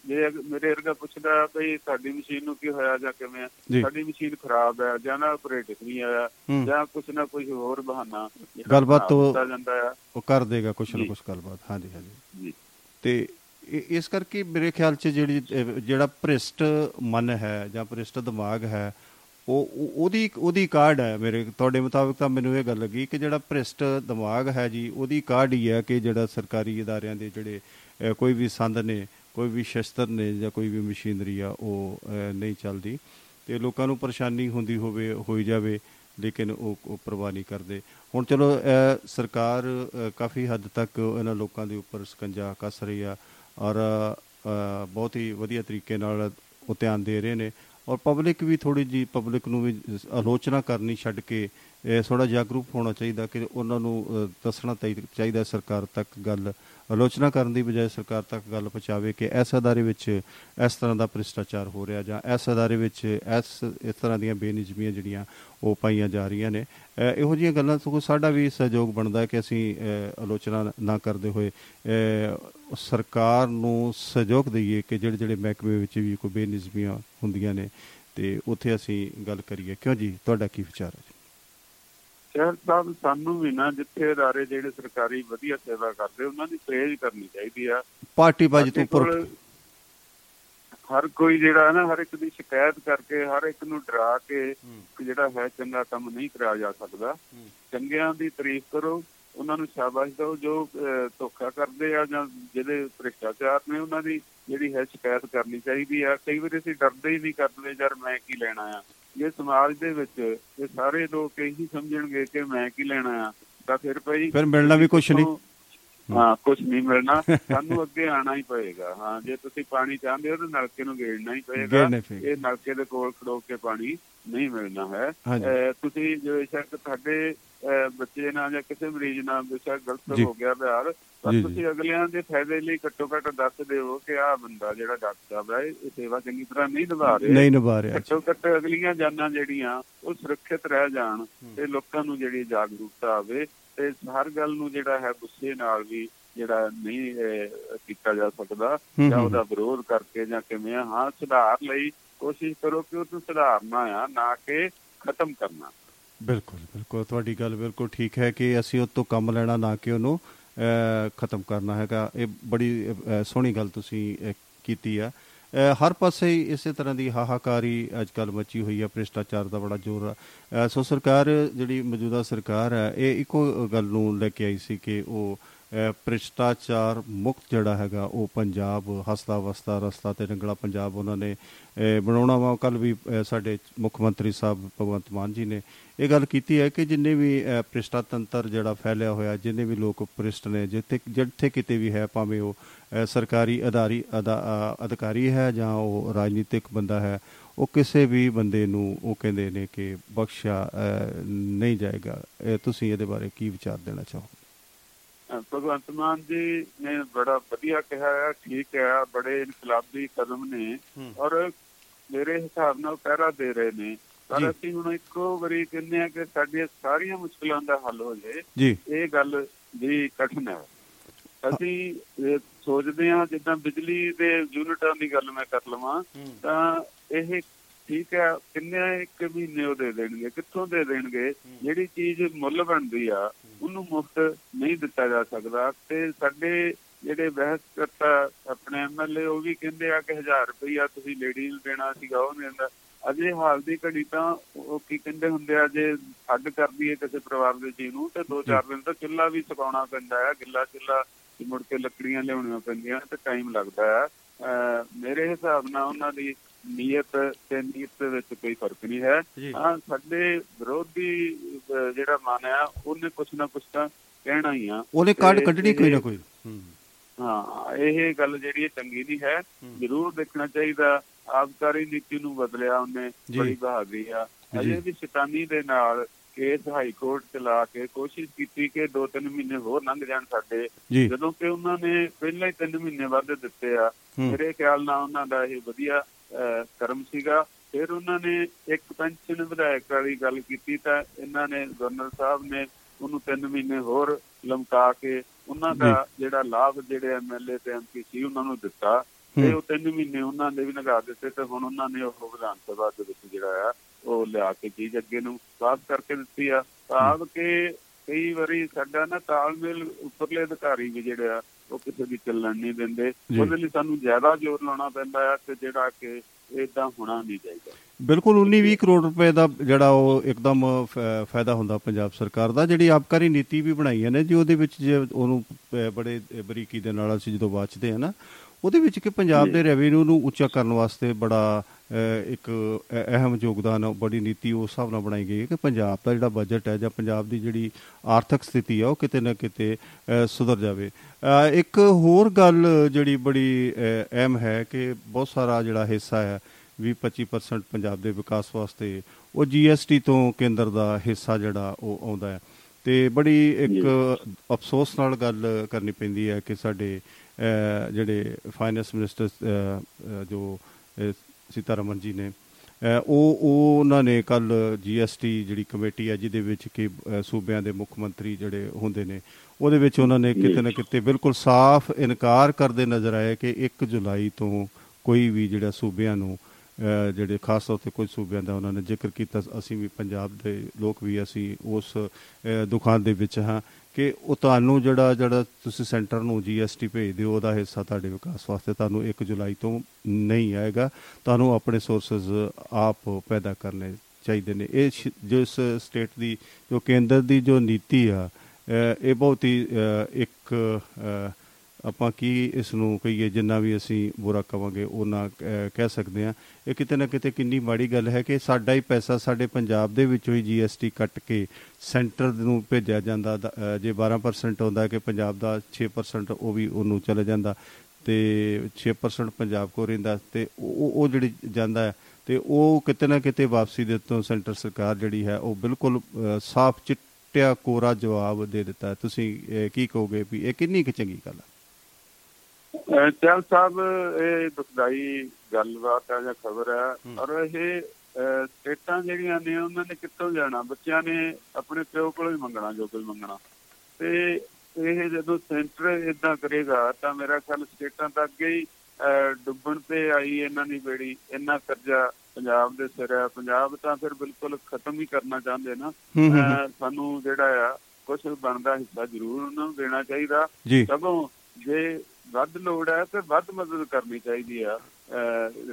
ਜੇ ਮੇਰੇ ਵਰਗਾ ਪੁੱਛਦਾ ਬਈ ਸਾਡੀ ਮਸ਼ੀਨ ਨੂੰ ਕੀ ਹੋਇਆ ਜਾਂ ਕਿਵੇਂ, ਸਾਡੀ ਮਸ਼ੀਨ ਖਰਾਬ ਹੈ ਜਾਂ ਨਾ ਆਪਰੇਟਿਵ ਨਹੀਂ ਆਇਆ ਜਾਂ ਕੁਛ ਨਾ ਕੁਛ ਹੋਰ ਬਹਾਨਾ ਗੱਲਬਾਤ ਹੋ ਜਾਂਦਾ ਆ, ਉਹ ਕਰ ਦੇਗਾ ਕੁਛ ਨਾ ਕੁਛ ਗੱਲਬਾਤ। ਹਾਂਜੀ ਹਾਂਜੀ, ਤੇ ਇਸ ਕਰਕੇ ਮੇਰੇ ਖਿਆਲ ਚ ਜਿਹੜੀ ਜਿਹੜਾ ਭ੍ਰਿਸ਼ਟ ਮਨ ਹੈ ਜਾਂ ਭ੍ਰਿਸ਼ਟ ਦਿਮਾਗ ਹੈ ਉਹ ਉਹਦੀ ਉਹਦੀ ਕਾਢ ਹੈ। ਮੇਰੇ ਤੁਹਾਡੇ ਮੁਤਾਬਿਕ ਤਾਂ ਮੈਨੂੰ ਇਹ ਗੱਲ ਲੱਗੀ ਕਿ ਜਿਹੜਾ ਭ੍ਰਿਸ਼ਟ ਦਿਮਾਗ ਹੈ ਜੀ ਉਹਦੀ ਕਾਢ ਹੀ ਹੈ ਕਿ ਜਿਹੜਾ ਸਰਕਾਰੀ ਅਦਾਰਿਆਂ ਦੇ ਜਿਹੜੇ ਕੋਈ ਵੀ ਸੰਦ ਨੇ, ਕੋਈ ਵੀ ਸ਼ਸਤਰ ਨੇ ਜਾਂ ਕੋਈ ਵੀ ਮਸ਼ੀਨਰੀ ਆ ਉਹ ਨਹੀਂ ਚੱਲਦੀ ਅਤੇ ਲੋਕਾਂ ਨੂੰ ਪਰੇਸ਼ਾਨੀ ਹੁੰਦੀ ਹੋਵੇ ਹੋਈ ਜਾਵੇ, ਲੇਕਿਨ ਉਹ ਉਹ ਪਰਵਾਹ ਨਹੀਂ ਕਰਦੇ। ਹੁਣ ਚਲੋ ਸਰਕਾਰ ਕਾਫੀ ਹੱਦ ਤੱਕ ਇਹਨਾਂ ਲੋਕਾਂ ਦੇ ਉੱਪਰ ਸਕੰਜਾ ਕੱਸ ਰਹੀ ਆ ਔਰ ਬਹੁਤ ਹੀ ਵਧੀਆ ਤਰੀਕੇ ਨਾਲ ਉਹ ਧਿਆਨ ਦੇ ਰਹੇ ਨੇ ਔਰ ਪਬਲਿਕ ਵੀ ਥੋੜ੍ਹੀ ਜਿਹੀ ਪਬਲਿਕ ਨੂੰ ਵੀ ਆਲੋਚਨਾ ਕਰਨੀ ਛੱਡ ਕੇ ਥੋੜ੍ਹਾ ਜਾਗਰੂਕ ਹੋਣਾ ਚਾਹੀਦਾ ਕਿ ਉਹਨਾਂ ਨੂੰ ਦੱਸਣਾ ਚਾਹੀਦਾ ਸਰਕਾਰ ਤੱਕ ਗੱਲ, ਆਲੋਚਨਾ ਕਰਨ ਦੀ ਬਜਾਏ ਸਰਕਾਰ ਤੱਕ ਗੱਲ ਪਹੁੰਚਾਵੇ ਕਿ ਇਸ ਅਦਾਰੇ ਵਿੱਚ ਇਸ ਤਰ੍ਹਾਂ ਦਾ ਭ੍ਰਿਸ਼ਟਾਚਾਰ ਹੋ ਰਿਹਾ ਜਾਂ ਇਸ ਅਦਾਰੇ ਵਿੱਚ ਇਸ ਇਸ ਤਰ੍ਹਾਂ ਦੀਆਂ ਬੇਨਿਜ਼ਮੀਆਂ ਜਿਹੜੀਆਂ ਉਹ ਪਾਈਆਂ ਜਾ ਰਹੀਆਂ ਨੇ। ਇਹੋ ਜਿਹੀਆਂ ਗੱਲਾਂ ਸਗੋਂ ਸਾਡਾ ਵੀ ਸਹਿਯੋਗ ਬਣਦਾ ਕਿ ਅਸੀਂ ਆਲੋਚਨਾ ਨਾ ਕਰਦੇ ਹੋਏ ਸਰਕਾਰ ਨੂੰ ਸਹਿਯੋਗ ਦੇਈਏ ਕਿ ਜਿਹੜੇ ਜਿਹੜੇ ਮਹਿਕਮੇ ਵਿੱਚ ਵੀ ਕੋਈ ਬੇਨਿਜ਼ਮੀਆਂ ਹੁੰਦੀਆਂ ਨੇ ਅਤੇ ਉੱਥੇ ਅਸੀਂ ਗੱਲ ਕਰੀਏ। ਕਿਉਂ ਜੀ, ਤੁਹਾਡਾ ਕੀ ਵਿਚਾਰ ਹੈ? ਸ਼ਹਿਰ ਸਾਹਿਬ ਸਾਨੂੰ ਵੀ ਨਾ ਜਿੱਥੇ ਅਦਾਰੇ ਜਿਹੜੇ ਸਰਕਾਰੀ ਵਧੀਆ ਸੇਵਾ ਕਰਦੇ ਉਹਨਾਂ ਦੀ ਪ੍ਰੇਜ ਕਰਨੀ ਚਾਹੀਦੀ ਆ। ਪਾਰਟੀਬਾਜ਼ੀ ਤੋਂ ਉੱਪਰ ਹਰ ਕੋਈ ਜਿਹੜਾ ਹੈ ਨਾ ਹਰ ਇੱਕ ਦੀ ਸ਼ਿਕਾਇਤ ਕਰਕੇ ਹਰ ਇੱਕ ਨੂੰ ਡਰਾ ਕੇ ਜਿਹੜਾ ਹੈ ਚੰਗਾ ਕੰਮ ਨਹੀਂ ਕਰਾਇਆ ਜਾ ਸਕਦਾ। ਚੰਗਿਆਂ ਦੀ ਤਾਰੀਫ ਕਰੋ, ਉਹਨਾਂ ਨੂੰ ਸ਼ਾਬਾਸ਼ ਦਿਓ। ਜੋ ਧੋਖਾ ਕਰਦੇ ਆ ਜਾਂ ਜਿਹੜੇ ਭ੍ਰਿਸ਼ਟਾਚਾਰ ਨੇ ਉਹਨਾਂ ਦੀ ਜਿਹੜੀ ਹੈ ਸ਼ਿਕਾਇਤ ਕਰਨੀ ਚਾਹੀਦੀ ਆ। ਕਈ ਵਾਰੀ ਅਸੀਂ ਡਰਦੇ ਹੀ ਨਹੀਂ ਕਰਦੇ ਯਾਰ ਮੈਂ ਕੀ ਲੈਣਾ ਆ। ਜੇ ਸਮਾਜ ਦੇ ਵਿੱਚ ਇਹ ਸਾਰੇ ਲੋਕ ਇਹੀ ਸਮਝਣਗੇ ਕਿ ਮੈਂ ਕੀ ਲੈਣਾ ਆ ਤਾਂ ਫਿਰ ਭਾਈ ਫਿਰ ਮਿਲਣਾ ਵੀ ਕੁਛ ਨਹੀਂ, ਹਾਂ ਕੁਛ ਨਹੀਂ ਮਿਲਣਾ, ਸਾਨੂੰ ਅੱਗੇ ਆਉਣਾ ਹੀ ਪਏਗਾ। ਹਾਂ ਜੇ ਤੁਸੀਂ ਪਾਣੀ ਚਾਹੁੰਦੇ ਹੋ ਤਾਂ ਨਲਕੇ ਨੂੰ ਗੇੜਨਾ ਹੀ ਪਏਗਾ, ਇਹ ਨਲਕੇ ਦੇ ਕੋਲ ਖੜੋ ਕੇ ਪਾਣੀ ਨਹੀਂ ਮਿਲਣਾ ਹੈ। ਤੁਸੀਂ ਜੋ ਸ਼ੱਕ ਸਾਡੇ ਬੱਚੇ ਨਾਲ ਜਾਂ ਕਿਸੇ ਮਰੀਜ਼ ਨਾਲ ਬੇਸ਼ੱਕ ਗਲਤ ਹੋ ਗਿਆ ਬਿਹਾਰ, ਪਰ ਤੁਸੀਂ ਅਗਲਿਆਂ ਦੇ ਫਾਇਦੇ ਲਈ ਘੱਟੋ ਘੱਟ ਦੱਸ ਦਿਓ ਕਿ ਆਹ ਬੰਦਾ ਜਿਹੜਾ ਡਾਕਟਰ ਸਾਹਿਬ ਹੈ ਇਹ ਸੇਵਾ ਚੰਗੀ ਤਰ੍ਹਾਂ ਨਹੀਂ ਨਿਭਾ ਰਿਹਾ ਨਹੀਂ ਨਿਭਾ ਰਿਹਾ ਘੱਟੋ ਘੱਟ ਅਗਲੀਆਂ ਜਾਨਾਂ ਜਿਹੜੀਆਂ ਉਹ ਸੁਰੱਖਿਅਤ ਰਹਿ ਜਾਣ ਤੇ ਲੋਕਾਂ ਨੂੰ ਜਿਹੜੀ ਜਾਗਰੂਕਤਾ ਆਵੇ। ਤੇ ਹਰ ਗੱਲ ਨੂੰ ਜਿਹੜਾ ਹੈ ਗੁੱਸੇ ਨਾਲ ਵੀ ਜਿਹੜਾ ਨਹੀਂ ਕੀਤਾ ਜਾ ਸਕਦਾ ਜਾਂ ਉਹਦਾ ਵਿਰੋਧ ਕਰਕੇ ਜਾਂ ਕਿਵੇਂ। ਹਾਂ ਸੁਧਾਰ ਲਈ ਕੋਸ਼ਿਸ਼ ਕਰੋ ਕਿ ਉਹਨੂੰ ਸੁਧਾਰਨਾ ਆ, ਨਾ ਕਿ ਖਤਮ ਕਰਨਾ। ਬਿਲਕੁਲ ਬਿਲਕੁਲ ਤੁਹਾਡੀ ਗੱਲ ਬਿਲਕੁਲ ਠੀਕ ਹੈ ਕਿ ਅਸੀਂ ਉਹ ਤੋਂ ਕੰਮ ਲੈਣਾ, ਨਾ ਕਿ ਉਹਨੂੰ ਖਤਮ ਕਰਨਾ ਹੈਗਾ। ਇਹ ਬੜੀ ਸੋਹਣੀ ਗੱਲ ਤੁਸੀਂ ਕੀਤੀ ਆ। ਹਰ ਪਾਸੇ ਹੀ ਇਸੇ ਤਰ੍ਹਾਂ ਦੀ ਹਾਹਾਕਾਰੀ ਅੱਜ ਕੱਲ੍ਹ ਮੱਚੀ ਹੋਈ ਹੈ, ਭ੍ਰਿਸ਼ਟਾਚਾਰ ਦਾ ਬੜਾ ਜ਼ੋਰ ਆ। ਸੋ ਸਰਕਾਰ ਜਿਹੜੀ ਮੌਜੂਦਾ ਸਰਕਾਰ ਹੈ ਇਹ ਇੱਕੋ ਗੱਲ ਨੂੰ ਲੈ ਕੇ ਆਈ ਸੀ ਕਿ ਉਹ ਭ੍ਰਿਸ਼ਟਾਚਾਰ ਮੁਕਤ ਜਿਹੜਾ ਹੈਗਾ ਉਹ ਪੰਜਾਬ, ਹੱਸਦਾ ਵਸਦਾ ਰਸਤਾ ਤੇ ਰੰਗਲਾ ਪੰਜਾਬ ਉਹਨਾਂ ਨੇ ਬਣਾਉਣਾ ਵਾ। ਕੱਲ੍ਹ ਵੀ ਸਾਡੇ ਮੁੱਖ ਮੰਤਰੀ ਸਾਹਿਬ ਭਗਵੰਤ ਮਾਨ ਜੀ ਨੇ ਇਹ ਗੱਲ ਕੀਤੀ ਹੈ ਕਿ ਜਿੰਨੇ ਵੀ ਭ੍ਰਿਸ਼ਟਾਤੰਤਰ ਜਿਹੜਾ ਫੈਲਿਆ ਹੋਇਆ, ਜਿੰਨੇ ਵੀ ਲੋਕ ਭ੍ਰਿਸ਼ਟ ਨੇ, ਜਿੱਥੇ ਜਿੱਥੇ ਕਿਤੇ ਵੀ ਹੈ, ਭਾਵੇਂ ਉਹ ਸਰਕਾਰੀ ਅਦਾਰੀ ਅਦਾ ਅਧਿਕਾਰੀ ਹੈ ਜਾਂ ਉਹ ਰਾਜਨੀਤਿਕ ਬੰਦਾ ਹੈ, ਉਹ ਕਿਸੇ ਵੀ ਬੰਦੇ ਨੂੰ ਉਹ ਕਹਿੰਦੇ ਨੇ ਕਿ ਬਖਸ਼ਿਆ ਨਹੀਂ ਜਾਏਗਾ। ਤੁਸੀਂ ਇਹਦੇ ਬਾਰੇ ਕੀ ਵਿਚਾਰ ਦੇਣਾ ਚਾਹੋ? ਭਗਵੰਤ ਮਾਨ ਜੀ ਨੇ ਬੜਾ ਵਧੀਆ ਕਿਹਾ ਹੈ, ਠੀਕ ਹੈ, ਬੜੇ ਇਨਕਲਾਬੀ ਕਦਮ ਨੇ ਔਰ ਮੇਰੇ ਹਿਸਾਬ ਨਾਲ ਪਹਿਰਾ ਦੇ ਰਹੇ ਨੇ। ਪਰ ਅਸੀਂ ਹੁਣ ਇੱਕੋ ਵਾਰੀ ਕਹਿੰਦੇ ਹਾਂ ਕਿ ਸਾਡੀਆਂ ਸਾਰੀਆਂ ਮੁਸ਼ਕਿਲਾਂ ਦਾ ਹੱਲ ਹੋ ਜਾਏ, ਇਹ ਗੱਲ ਵੀ ਕਠਿਨ ਹੈ। ਅਸੀਂ ਸੋਚਦੇ ਹਾਂ ਜਿੱਦਾਂ ਬਿਜਲੀ ਦੇ ਯੂਨਿਟਾਂ ਦੀ ਗੱਲ ਮੈਂ ਕਰ ਲਵਾਂ ਤਾਂ ਇਹ ਠੀਕ ਹੈ, ਕਿੰਨੇ ਇੱਕ ਮਹੀਨੇ ਉਹ ਦੇ ਦੇਣਗੇ, ਕਿੱਥੋਂ ਦੇ ਦੇਣਗੇ? ਜਿਹੜੀ ਚੀਜ਼ ਮੁੱਲ ਬਣਦੀ ਆ ਉਹਨੂੰ ਮੁਫ਼ਤ ਨਹੀਂ ਦਿੱਤਾ ਜਾ ਸਕਦਾ। ਤੇ ਸਾਡੇ ਜਿਹੜੇ ਬਹਿਸ ਕਰਤਾ ਆਪਣੇ ਐਮ ਐਲ ਏ ਉਹ ਵੀ ਕਹਿੰਦੇ ਆ ਕਿ ਹਜ਼ਾਰ ਰੁਪਈਆ ਤੁਸੀਂ ਲੇਡੀ ਨੂੰ ਦੇਣਾ ਸੀਗਾ, ਉਹ ਨਹੀਂ ਦਿੰਦਾ। ਅਜੇ ਹਾਲ ਦੀ ਘੜੀ ਤਾਂ ਉਹ ਕੀ ਕਹਿੰਦੇ ਹੁੰਦੇ ਆ, ਜੇ ਅੱਡ ਕਰਦੀ ਹੈ ਕਿਸੇ ਪਰਿਵਾਰ ਦੇ ਜੀਅ ਨੂੰ ਤੇ ਦੋ ਚਾਰ ਦਿਨ ਤਾਂ ਚੁੱਲ੍ਹਾ ਵੀ ਸੁਕਾਉਣਾ ਪੈਂਦਾ ਆ, ਗਿੱਲਾ ਚੁੱਲ੍ਹਾ ਮੁੜ ਕੇ ਲੱਕੜੀਆਂ ਲਿਆਉਣੀਆਂ ਪੈਂਦੀਆਂ ਤੇ ਟਾਈਮ ਲੱਗਦਾ ਆ। ਮੇਰੇ ਹਿਸਾਬ ਨਾਲ ਉਹਨਾਂ ਦੀ ਨੀਅਤ ਤੇ ਨੀਅਤ ਦੇ ਵਿੱਚ ਕੋਈ ਫਰਕ ਨਹੀਂ ਹੈ। ਹਾਂ, ਸਾਡੇ ਵਿਰੋਧੀ ਜਿਹੜਾ ਮਨ ਆ ਉਹਨੇ ਕੁਛ ਨਾ ਕੁਛ ਤਾਂ ਕਹਿਣਾ ਹੀ ਆ, ਉਹਨੇ ਕਾਢ ਕੱਢਣੀ ਕੋਈ ਨਾ ਕੋਈ। ਹਾਂ, ਇਹ ਗੱਲ ਜਿਹੜੀ ਚੰਗੀ ਨਹੀਂ ਹੈ, ਜ਼ਰੂਰ ਦੇਖਣਾ ਚਾਹੀਦਾ। ਆਬਕਾਰੀ ਨੀਤੀ ਨੂੰ ਬਦਲਿਆ ਉਹਨੇ, ਬੜੀ ਬਹਾਦਰੀ ਆ। ਅਜੇ ਵੀ ਸ਼ੈਤਾਨੀ ਦੇ ਨਾਲ ਕੇਸ ਹਾਈ ਕੋਰਟ ਚਲਾ ਕੇ ਕੋਸ਼ਿਸ਼ ਕੀਤੀ ਕਿ ਦੋ ਤਿੰਨ ਮਹੀਨੇ ਹੋਰ ਲੰਘ ਜਾਣ ਸਾਡੇ, ਜਦੋਂ ਕਿ ਉਹਨਾਂ ਨੇ ਪਹਿਲਾਂ ਹੀ ਤਿੰਨ ਮਹੀਨੇ ਵੱਧ ਦਿੱਤੇ ਆ। ਮੇਰੇ ਖਿਆਲ ਨਾਲ ਉਹਨਾਂ ਦਾ ਇਹ ਵਧੀਆ ਕਰਮ ਸੀਗਾ। ਫਿਰ ਉਹਨਾਂ ਨੇ ਇੱਕ ਪੈਨਸ਼ਨ ਵਿਧਾਇਕ ਵਾਲੀ ਗੱਲ ਕੀਤੀ ਤਾਂ ਇਹਨਾਂ ਨੇ ਗਵਰਨਰ ਸਾਹਿਬ ਨੇ ਉਹਨੂੰ ਤਿੰਨ ਮਹੀਨੇ ਹੋਰ ਲਮਕਾ ਕੇ ਉਹਨਾਂ ਦਾ ਜਿਹੜਾ ਲਾਭ ਜਿਹੜੇ ਐਮ ਐਲ ਏ ਤੇ ਐਮ ਪੀ ਸੀ ਉਹਨਾਂ ਨੂੰ ਦਿੱਤਾ ਤੇ ਉਹ ਤਿੰਨ ਮਹੀਨੇ ਉਹਨਾਂ ਦੇ ਵੀ ਲਗਾ ਦਿੱਤੇ ਤੇ ਹੁਣ ਉਹਨਾਂ ਨੇ ਉਹ ਵਿਧਾਨ ਸਭਾ ਦੇ ਵਿੱਚ ਜਿਹੜਾ ਆ ਉਹ ਲਿਆ ਕੇ ਚੀਜ਼ ਅੱਗੇ ਨੂੰ ਪਾਸ ਕਰਕੇ ਦਿੱਤੀ ਆ। ਭਾਵ ਕਿ ਕਈ ਵਾਰੀ ਸਾਡਾ ਨਾ ਤਾਲਮੇਲ ਉੱਪਰਲੇ ਅਧਿਕਾਰੀ ਵੀ ਜਿਹੜੇ ਆ ਉਹ ਕਿਸੇ ਦੀ ਚੱਲਣ ਨਹੀਂ ਦਿੰਦੇ, ਉਹਦੇ ਲਈ ਸਾਨੂੰ ਜ਼ਿਆਦਾ ਜ਼ੋਰ ਲਾਉਣਾ ਪੈਂਦਾ ਆ ਤੇ ਜਿਹੜਾ ਕਿ ਏਦਾਂ ਹੋਣਾ ਨਹੀਂ ਚਾਹੀਦਾ। ਬਿਲਕੁਲ ਉੱਨੀ ਵੀਹ ਕਰੋੜ ਰੁਪਏ ਦਾ ਜਿਹੜਾ ਉਹ ਇੱਕਦਮ ਫਾਇਦਾ ਹੁੰਦਾ ਪੰਜਾਬ ਸਰਕਾਰ ਦਾ। ਜਿਹੜੀ ਆਬਕਾਰੀ ਨੀਤੀ ਵੀ ਬਣਾਈ ਹੈ ਨੇ ਜੀ, ਉਹਦੇ ਵਿੱਚ ਜੇ ਉਹਨੂੰ ਬੜੇ ਬਰੀਕੀ ਦੇ ਨਾਲ ਅਸੀਂ ਜਦੋਂ ਵਾਚਦੇ ਹਾਂ ਨਾ, ਉਹਦੇ ਵਿੱਚ ਕਿ ਪੰਜਾਬ ਦੇ ਰੈਵਨਿਊ ਨੂੰ ਉੱਚਾ ਕਰਨ ਵਾਸਤੇ ਬੜਾ ਇੱਕ ਅਹਿਮ ਯੋਗਦਾਨ, ਬੜੀ ਨੀਤੀ ਉਸ ਹਿਸਾਬ ਨਾਲ ਬਣਾਈ ਗਈ ਹੈ ਕਿ ਪੰਜਾਬ ਦਾ ਜਿਹੜਾ ਬਜਟ ਹੈ ਜਾਂ ਪੰਜਾਬ ਦੀ ਜਿਹੜੀ ਆਰਥਿਕ ਸਥਿਤੀ ਆ ਉਹ ਕਿਤੇ ਨਾ ਕਿਤੇ ਸੁਧਰ ਜਾਵੇ। ਇੱਕ ਹੋਰ ਗੱਲ ਜਿਹੜੀ ਬੜੀ ਅਹਿਮ ਹੈ ਕਿ ਬਹੁਤ ਸਾਰਾ ਜਿਹੜਾ ਹਿੱਸਾ ਹੈ ਵੀਹ ਪੱਚੀ ਪਰਸੈਂਟ ਪੰਜਾਬ ਦੇ ਵਿਕਾਸ ਵਾਸਤੇ ਉਹ ਜੀ ਐਸ ਟੀ ਤੋਂ ਕੇਂਦਰ ਦਾ ਹਿੱਸਾ ਜਿਹੜਾ ਉਹ ਆਉਂਦਾ ਹੈ। ਅਤੇ ਬੜੀ ਇੱਕ ਅਫਸੋਸ ਨਾਲ ਗੱਲ ਕਰਨੀ ਪੈਂਦੀ ਹੈ ਕਿ ਸਾਡੇ ਜਿਹੜੇ ਫਾਈਨੈਂਸ ਮਿਨਿਸਟਰ ਜੋ ਸੀਤਾਰਮਨ ਜੀ ਨੇ ਉਹ ਉਹ ਉਹਨਾਂ ਨੇ ਕੱਲ੍ਹ ਜੀ ਐਸ ਟੀ ਜਿਹੜੀ ਕਮੇਟੀ ਹੈ ਜਿਹਦੇ ਵਿੱਚ ਕਿ ਸੂਬਿਆਂ ਦੇ ਮੁੱਖ ਮੰਤਰੀ ਜਿਹੜੇ ਹੁੰਦੇ ਨੇ ਉਹਦੇ ਵਿੱਚ ਉਹਨਾਂ ਨੇ ਕਿਤੇ ਨਾ ਕਿਤੇ ਬਿਲਕੁਲ ਸਾਫ਼ ਇਨਕਾਰ ਕਰਦੇ ਨਜ਼ਰ ਆਏ ਕਿ ਇੱਕ ਜੁਲਾਈ ਤੋਂ ਕੋਈ ਵੀ ਜਿਹੜਾ ਸੂਬਿਆਂ ਨੂੰ ਜਿਹੜੇ ਖਾਸ ਤੌਰ 'ਤੇ ਕੁਝ ਸੂਬਿਆਂ ਦਾ ਉਹਨਾਂ ਨੇ ਜ਼ਿਕਰ ਕੀਤਾ, ਅਸੀਂ ਵੀ ਪੰਜਾਬ ਦੇ ਲੋਕ ਵੀ ਅਸੀਂ ਉਸ ਦੁਕਾਨ ਦੇ ਵਿੱਚ ਹਾਂ ਕਿ ਉਹ ਤੁਹਾਨੂੰ ਜਿਹੜਾ ਜਿਹੜਾ ਤੁਸੀਂ ਸੈਂਟਰ ਨੂੰ ਜੀ ਐਸ ਟੀ ਭੇਜਦੇ ਹੋ ਉਹਦਾ ਹਿੱਸਾ ਤੁਹਾਡੇ ਵਿਕਾਸ ਵਾਸਤੇ ਤੁਹਾਨੂੰ ਇੱਕ ਜੁਲਾਈ ਤੋਂ ਨਹੀਂ ਆਏਗਾ, ਤੁਹਾਨੂੰ ਆਪਣੇ ਸੋਰਸਿਸ ਆਪ ਪੈਦਾ ਕਰਨੇ ਚਾਹੀਦੇ ਨੇ। ਇਹ ਜੋ ਇਸ ਸਟੇਟ ਦੀ ਜੋ ਕੇਂਦਰ ਦੀ ਜੋ ਨੀਤੀ ਆ ਇਹ ਬਹੁਤ ਹੀ ਇੱਕ ਆਪਾਂ ਕੀ ਇਸ ਨੂੰ ਕਹੀਏ, ਜਿੰਨਾ ਵੀ ਅਸੀਂ ਬੁਰਾ ਕਵਾਂਗੇ ਓਨਾ ਕਹਿ ਸਕਦੇ ਹਾਂ। ਇਹ ਕਿਤੇ ਨਾ ਕਿਤੇ ਕਿੰਨੀ ਮਾੜੀ ਗੱਲ ਹੈ ਕਿ ਸਾਡਾ ਹੀ ਪੈਸਾ ਸਾਡੇ ਪੰਜਾਬ ਦੇ ਵਿੱਚੋਂ ਹੀ ਜੀ ਐਸ ਟੀ ਕੱਟ ਕੇ ਸੈਂਟਰ ਨੂੰ ਭੇਜਿਆ ਜਾਂਦਾ। ਜੇ ਬਾਰਾਂ ਪਰਸੈਂਟ ਆਉਂਦਾ ਕਿ ਪੰਜਾਬ ਦਾ ਛੇ ਪਰਸੈਂਟ ਉਹ ਵੀ ਉਹਨੂੰ ਚਲੇ ਜਾਂਦਾ ਅਤੇ ਛੇ ਪਰਸੈਂਟ ਪੰਜਾਬ ਕੋਲ ਰਹਿੰਦਾ ਅਤੇ ਉਹ ਉਹ ਜਿਹੜੀ ਜਾਂਦਾ ਹੈ ਅਤੇ ਉਹ ਕਿਤੇ ਨਾ ਕਿਤੇ ਵਾਪਸੀ ਦੇ ਤੋਂ ਸੈਂਟਰ ਸਰਕਾਰ ਜਿਹੜੀ ਹੈ ਉਹ ਬਿਲਕੁਲ ਸਾਫ਼ ਚਿੱਟਿਆ ਕੋਰਾ ਜਵਾਬ ਦੇ ਦਿੱਤਾ। ਤੁਸੀਂ ਕੀ ਕਹੋਗੇ ਵੀ ਇਹ ਕਿੰਨੀ ਕੁ ਚੰਗੀ ਗੱਲ ਹੈ? ਚਹਿਲ ਸਾਹਿਬ, ਇਹ ਦੁਖਦਾਈ ਗੱਲਬਾਤ ਹੈ ਜਾਂ ਖਬਰ ਹੈ ਔਰ ਇਹ ਸਟੇਟਾਂ ਜਿਹੜੀਆਂ ਨੇ ਉਹਨਾਂ ਨੇ ਕਿੱਥੋਂ ਜਾਣਾ? ਬੱਚਿਆਂ ਨੇ ਆਪਣੇ ਪਿਓ ਕੋਲੋਂ ਹੀ ਮੰਗਣਾ ਜੋ ਕੋਈ ਮੰਗਣਾ। ਤੇ ਇਹ ਜਦੋਂ ਸੈਂਟਰ ਏਦਾਂ ਕਰੇਗਾ ਤਾਂ ਮੇਰਾ ਖਿਆਲ ਸਟੇਟਾਂ ਤਾਂ ਅੱਗੇ ਹੀ ਡੁੱਬਣ ਤੇ ਆਈ ਇਹਨਾਂ ਦੀ ਬੇੜੀ, ਇੰਨਾ ਕਰਜ਼ਾ ਪੰਜਾਬ ਦੇ ਸਿਰ ਹੈ। ਪੰਜਾਬ ਤਾਂ ਫਿਰ ਬਿਲਕੁਲ ਖਤਮ ਹੀ ਕਰਨਾ ਚਾਹੁੰਦੇ ਨਾ। ਸਾਨੂੰ ਜਿਹੜਾ ਆ ਕੁਛ ਬਣਦਾ ਹਿੱਸਾ ਜ਼ਰੂਰ ਉਹਨਾਂ ਨੂੰ ਦੇਣਾ ਚਾਹੀਦਾ, ਸਗੋਂ ਜੇ ਵੱਧ ਲੋੜ ਹੈ ਤੇ ਵੱਧ ਮਦਦ ਕਰਨੀ ਚਾਹੀਦੀ ਆ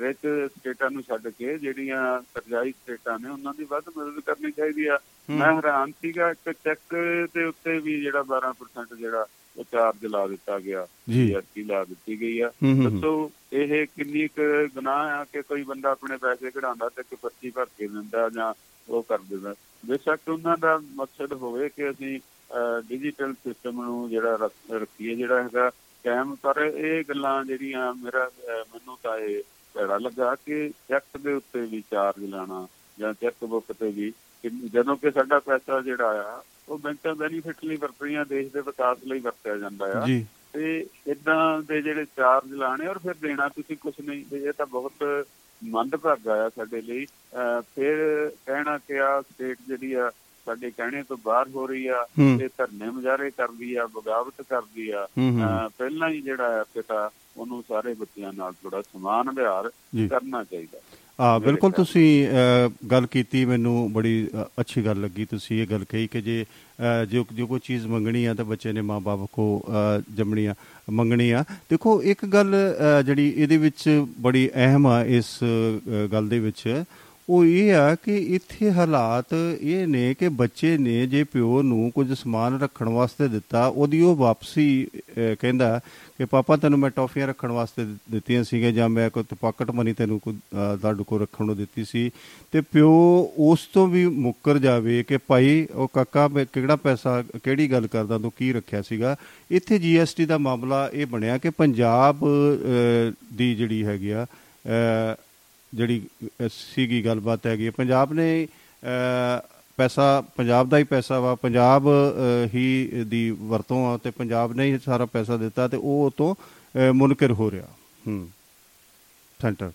ਰਿਚ ਸਟੇਟਾਂ ਨੂੰ ਛੱਡ ਕੇ, ਜਿਹੜੀਆਂ ਕਰਜ਼ਾਈ ਸਟੇਟਾਂ ਨੇ ਉਹਨਾਂ ਦੀ ਵੱਧ ਮਦਦ ਕਰਨੀ ਚਾਹੀਦੀ ਆ। ਮੈਂ ਹੈਰਾਨ ਸੀਗਾ ਇੱਕ ਚੈੱਕ ਦੇ ਉੱਤੇ ਵੀ ਜਿਹੜਾ ਬਾਰਾਂ ਪਰਸੈਂਟ ਜਿਹੜਾ ਉਹ ਚਾਰਜ ਲਾ ਦਿੱਤਾ ਗਿਆ, ਜੀ ਐਸ ਟੀ ਲਾ ਦਿੱਤੀ ਗਈ ਆ। ਦੱਸੋ ਇਹ ਕਿੰਨੀ ਕੁ ਗੁਨਾਹ ਆ ਕਿ ਕੋਈ ਬੰਦਾ ਆਪਣੇ ਪੈਸੇ ਕਢਾਉਂਦਾ ਤੇ ਇੱਕ ਪਰਚੀ ਭਰ ਕੇ ਦਿੰਦਾ ਜਾਂ ਉਹ ਕਰ ਦਿੰਦਾ। ਬੇਸ਼ੱਕ ਉਹਨਾਂ ਦਾ ਮਕਸਦ ਹੋਵੇ ਕਿ ਅਸੀਂ ਡਿਜੀਟਲ ਸਿਸਟਮ ਨੂੰ ਜਿਹੜਾ ਰੱਖੀਏ ਜਿਹੜਾ ਹੈਗਾ ਕਾਇਮ, ਪਰ ਇਹ ਗੱਲਾਂ ਜਿਹੜੀਆਂ ਮੇਰਾ ਮੈਨੂੰ ਤਾਂ ਇਹ ਭੈੜਾ ਲੱਗਾ ਕਿ ਚੈੱਕ ਦੇ ਉੱਤੇ ਵੀ ਚਾਰਜ ਲਾਉਣਾ ਜਾਂ ਚੈੱਕ ਬੁੱਕ ਤੇ ਵੀ, ਜਦੋਂ ਕਿ ਸਾਡਾ ਪੈਸਾ ਜਿਹੜਾ ਆ ਉਹ ਬੈਂਕਾਂ ਬੈਨੀਫਿਟ ਲਈ ਵਰਤ ਰਹੀਆਂ, ਦੇਸ਼ ਦੇ ਵਿਕਾਸ ਲਈ ਵਰਤਿਆ ਜਾਂਦਾ ਆ, ਤੇ ਇੱਦਾਂ ਦੇ ਜਿਹੜੇ ਚਾਰਜ ਲਾਣੇ ਔਰ ਫਿਰ ਦੇਣਾ ਤੁਸੀਂ ਕੁਛ ਨਹੀਂ, ਇਹ ਤਾਂ ਬਹੁਤ ਮੰਦਭਾਗਾ ਆ ਸਾਡੇ ਲਈ। ਫਿਰ ਕਹਿਣਾ ਕਿ ਆ ਸਟੇਟ ਜਿਹੜੀ ਆ ਸਾਡੇ ਕਹਿਣੇ ਤੋਂ ਬਾਹਰ ਹੋ ਰਹੀ ਆ, ਤੇ ਧਰਨੇ ਮੁਜ਼ਾਹਰੇ ਕਰਦੀ ਆ, ਬਗਾਵਤ ਕਰਦੀ ਆ। ਪਹਿਲਾਂ ਹੀ ਜਿਹੜਾ ਆ ਪਿਤਾ ਉਹਨੂੰ ਸਾਰੇ ਬੱਚਿਆਂ ਨਾਲ ਥੋੜਾ ਸਮਾਨ ਵਿਹਾਰ ਕਰਨਾ ਚਾਹੀਦਾ। ਹਾਂ ਬਿਲਕੁਲ, ਤੁਸੀਂ ਗੱਲ ਕੀਤੀ, ਮੈਨੂੰ ਬੜੀ ਅੱਛੀ ਗੱਲ ਲੱਗੀ। ਤੁਸੀਂ ਇਹ ਗੱਲ ਕਹੀ ਕਿ ਜੇ ਜੋ ਜੋ ਕੋਈ ਚੀਜ਼ ਮੰਗਣੀ ਆ ਤਾਂ ਬੱਚੇ ਨੇ ਮਾਂ ਬਾਪ ਕੋ ਜੰਮਣੀ ਆ ਮੰਗਣੀ ਆ। ਦੇਖੋ ਇੱਕ ਗੱਲ ਜਿਹੜੀ ਇਹਦੇ ਵਿੱਚ ਬੜੀ ਅਹਿਮ ਆ ਇਸ ਗੱਲ ਦੇ ਵਿੱਚ, ਉਹ ਇਹ ਆ ਕਿ ਇੱਥੇ ਹਾਲਾਤ ਇਹ ਨੇ ਕਿ ਬੱਚੇ ਨੇ ਜੇ ਪਿਓ ਨੂੰ ਕੁਝ ਸਮਾਨ ਰੱਖਣ ਵਾਸਤੇ ਦਿੱਤਾ, ਉਹਦੀ ਉਹ ਵਾਪਸੀ ਕਹਿੰਦਾ ਕਿ ਪਾਪਾ ਤੈਨੂੰ ਮੈਂ ਟੌਫੀਆਂ ਰੱਖਣ ਵਾਸਤੇ ਦਿੱਤੀਆਂ ਸੀਗੀਆਂ ਜਾਂ ਮੈਂ ਕੋਈ ਪਾਕਟ ਮਨੀ ਤੈਨੂੰ ਕੋਈ ਤੁਹਾਡੇ ਕੋਲ ਰੱਖਣ ਨੂੰ ਦਿੱਤੀ ਸੀ, ਅਤੇ ਪਿਓ ਉਸ ਤੋਂ ਵੀ ਮੁੱਕਰ ਜਾਵੇ ਕਿ ਭਾਈ ਉਹ ਕਾਕਾ ਮੈਂ ਕਿਹੜਾ ਪੈਸਾ ਕਿਹੜੀ ਗੱਲ ਕਰਦਾ ਤੂੰ ਕੀ ਰੱਖਿਆ ਸੀਗਾ। ਇੱਥੇ ਜੀ ਐਸ ਟੀ ਦਾ ਮਾਮਲਾ ਇਹ ਬਣਿਆ ਕਿ ਪੰਜਾਬ ਦੀ ਜਿਹੜੀ ਹੈਗੀ ਆ ਜਿਹੜੀ ਸੀਗੀ ਗੱਲਬਾਤ ਹੈਗੀ ਹੈ, ਪੰਜਾਬ ਨੇ ਪੈਸਾ ਪੰਜਾਬ ਦਾ ਹੀ ਪੈਸਾ ਵਾ, ਪੰਜਾਬ ਹੀ ਦੀ ਵਰਤੋਂ ਆ ਅਤੇ ਪੰਜਾਬ ਨੇ ਹੀ ਸਾਰਾ ਪੈਸਾ ਦਿੱਤਾ ਅਤੇ ਉਹ ਉਹ ਤੋਂ ਮੁਨਕਰ ਹੋ ਰਿਹਾ। ਹੂੰ ਸੈਂਟਰ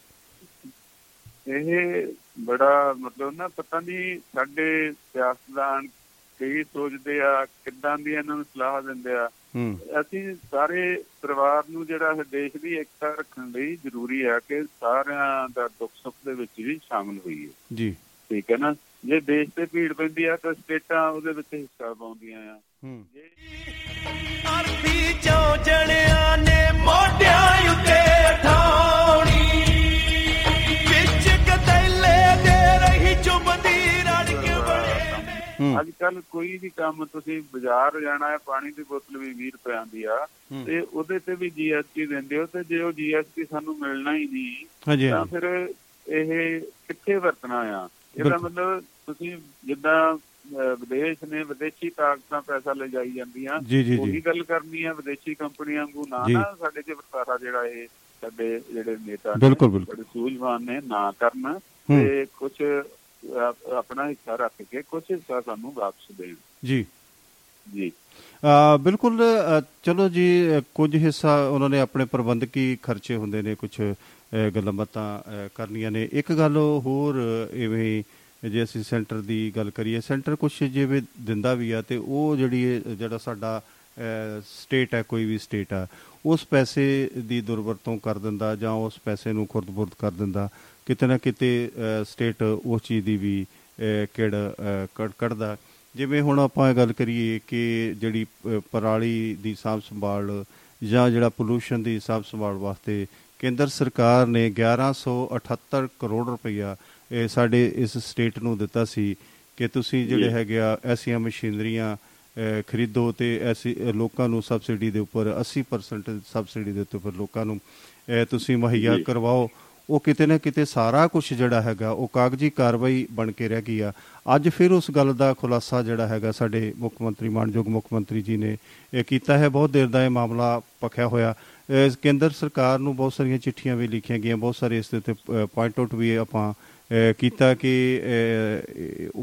ਇਹ ਬੜਾ ਮਤਲਬ ਨਾ ਪਤਾ ਨਹੀਂ ਸਾਡੇ ਸਿਆਸਤਦਾਨ ਕਈ ਸੋਚਦੇ ਆ ਕਿੱਦਾਂ ਦੀ ਇਹਨਾਂ ਨੂੰ ਸਲਾਹ ਦਿੰਦੇ ਆ। ਅਸੀਂ ਸਾਰੇ ਪਰਿਵਾਰ ਨੂੰ ਜਿਹੜਾ ਦੇਸ਼ ਦੀ ਏਕਤਾ ਰੱਖਣ ਲਈ ਜ਼ਰੂਰੀ ਆ ਕਿ ਸਾਰਿਆਂ ਦਾ ਦੁੱਖ ਸੁੱਖ ਦੇ ਵਿੱਚ ਵੀ ਸ਼ਾਮਿਲ ਹੋਈਏ, ਜੀ ਠੀਕ ਹੈ ਨਾ। ਜੇ ਦੇਸ਼ ਤੇ ਭੀੜ ਪੈਂਦੀ ਆ ਤਾਂ ਸਟੇਟਾਂ ਉਹਦੇ ਵਿੱਚ ਹਿੱਸਾ ਪਾਉਂਦੀਆਂ ਆ। ਅੱਜ ਕੱਲ ਕੋਈ ਵੀ ਕੰਮ ਤੁਸੀਂ ਬਾਜ਼ਾਰ ਜਾਣਾ ਹੈ, ਪਾਣੀ ਦੀ ਬੋਤਲ ਵੀ ਵੀਹ ਰੁਪਏ ਆਉਂਦੀ ਆ ਤੇ ਉਹਦੇ ਤੇ ਵੀ ਜੀ ਐਸ ਟੀ ਦਿੰਦੇ ਹੋ, ਤੇ ਜੇ ਉਹ ਜੀ ਐਸ ਟੀ ਸਾਨੂੰ ਮਿਲਣਾ ਹੀ ਨਹੀਂ ਤਾਂ ਫਿਰ ਇਹ ਕਿੱਥੇ ਵਰਤਣਾ ਆ। ਇਹਦਾ ਮਤਲਬ ਤੁਸੀਂ ਜਿੱਦਾਂ ਵਿਦੇਸ਼ ਨੇ ਵਿਦੇਸ਼ੀ ਤਾਕਤਾਂ ਪੈਸਾ ਲੈ ਜਾਈ ਜਾਂਦੀਆਂ, ਉਹੀ ਗੱਲ ਕਰਨੀ ਆ ਵਿਦੇਸ਼ੀ ਕੰਪਨੀਆਂ ਨੂੰ ਨਾ ਨਾ ਸਾਡੇ ਚ ਵਰਤਾਰਾ ਜਿਹੜਾ ਇਹ ਸਾਡੇ ਜਿਹੜੇ ਨੇਤਾ ਸਾਡੇ ਸੂਝਵਾਨ ਨੇ ਨਾ ਕਰਨ, ਤੇ ਕੁਛ ਆਪਣਾ ਹਿੱਸਾ ਰੱਖ ਕੇ ਕੁਛ ਹਿੱਸਾ ਸਾਨੂੰ ਵਾਪਸ ਦੇਣ। ਜੀ ਜੀ ਬਿਲਕੁਲ, ਚਲੋ ਜੀ ਕੁਝ ਹਿੱਸਾ ਉਹਨਾਂ ਨੇ ਆਪਣੇ ਪ੍ਰਬੰਧਕੀ ਖਰਚੇ ਹੁੰਦੇ ਨੇ, ਕੁਛ ਗੱਲਾਂ ਬਾਤਾਂ ਕਰਨੀਆਂ ਨੇ। ਇੱਕ ਗੱਲ ਹੋਰ ਇਵੇਂ ਜੇ ਅਸੀਂ ਸੈਂਟਰ ਦੀ ਗੱਲ ਕਰੀਏ, ਸੈਂਟਰ ਕੁਛ ਜਿਵੇਂ ਦਿੰਦਾ ਵੀ ਆ ਤੇ ਉਹ ਜਿਹੜੀ ਜਿਹੜਾ ਸਾਡਾ ਸਟੇਟ ਹੈ, ਕੋਈ ਵੀ ਸਟੇਟ ਆ, ਉਸ ਪੈਸੇ ਦੀ ਦੁਰਵਰਤੋਂ ਕਰ ਦਿੰਦਾ ਜਾਂ ਉਸ ਪੈਸੇ ਨੂੰ ਖੁਰਦ-ਬੁਰਦ ਕਰ ਦਿੰਦਾ। ਕਿਤੇ ਨਾ ਕਿਤੇ ਸਟੇਟ ਉਸ ਚੀਜ਼ ਦੀ ਵੀ ਕਿਹੜ ਕੱਢਦਾ। ਜਿਵੇਂ ਹੁਣ ਆਪਾਂ ਗੱਲ ਕਰੀਏ ਕਿ ਜਿਹੜੀ ਪਰਾਲੀ ਦੀ ਸਾਂਭ ਸੰਭਾਲ ਜਾਂ ਜਿਹੜਾ ਪੋਲੂਸ਼ਨ ਦੀ ਸਾਂਭ ਸੰਭਾਲ ਵਾਸਤੇ ਕੇਂਦਰ ਸਰਕਾਰ ਨੇ ਗਿਆਰਾਂ ਸੌ ਅਠੱਤਰ ਕਰੋੜ ਰੁਪਈਆ ਸਾਡੇ ਇਸ ਸਟੇਟ ਨੂੰ ਦਿੱਤਾ ਸੀ ਕਿ ਤੁਸੀਂ ਜਿਹੜੇ ਹੈਗੇ ਆ ਐਸੀਆਂ ਮਸ਼ੀਨਰੀਆਂ ਖਰੀਦੋ ਅਤੇ ਐਸੀ ਲੋਕਾਂ ਨੂੰ ਸਬਸਿਡੀ ਦੇ ਉੱਪਰ ਅੱਸੀ ਪਰਸੈਂਟ ਸਬਸਿਡੀ ਦੇ ਉੱਪਰ ਲੋਕਾਂ ਨੂੰ ਤੁਸੀਂ ਮੁਹੱਈਆ ਕਰਵਾਓ। ਉਹ ਕਿਤੇ ਨਾ ਕਿਤੇ ਸਾਰਾ ਕੁਛ ਜਿਹੜਾ ਹੈਗਾ ਉਹ ਕਾਗਜ਼ੀ ਕਾਰਵਾਈ ਬਣ ਕੇ ਰਹਿ ਗਈ ਆ। ਅੱਜ ਫਿਰ ਉਸ ਗੱਲ ਦਾ ਖੁਲਾਸਾ ਜਿਹੜਾ ਹੈਗਾ ਸਾਡੇ ਮੁੱਖ ਮੰਤਰੀ ਮਾਣਯੋਗ ਮੁੱਖ ਮੰਤਰੀ ਜੀ ਨੇ ਇਹ ਕੀਤਾ ਹੈ। ਬਹੁਤ ਦੇਰ ਦਾ ਇਹ ਮਾਮਲਾ ਪੱਖਿਆ ਹੋਇਆ, ਕੇਂਦਰ ਸਰਕਾਰ ਨੂੰ ਬਹੁਤ ਸਾਰੀਆਂ ਚਿੱਠੀਆਂ ਵੀ ਲਿਖੀਆਂ ਗਈਆਂ, ਬਹੁਤ ਸਾਰੇ ਇਸ ਦੇ ਉੱਤੇ ਪੁਆਇੰਟ ਆਊਟ ਵੀ ਆਪਾਂ ਕੀਤਾ ਕਿ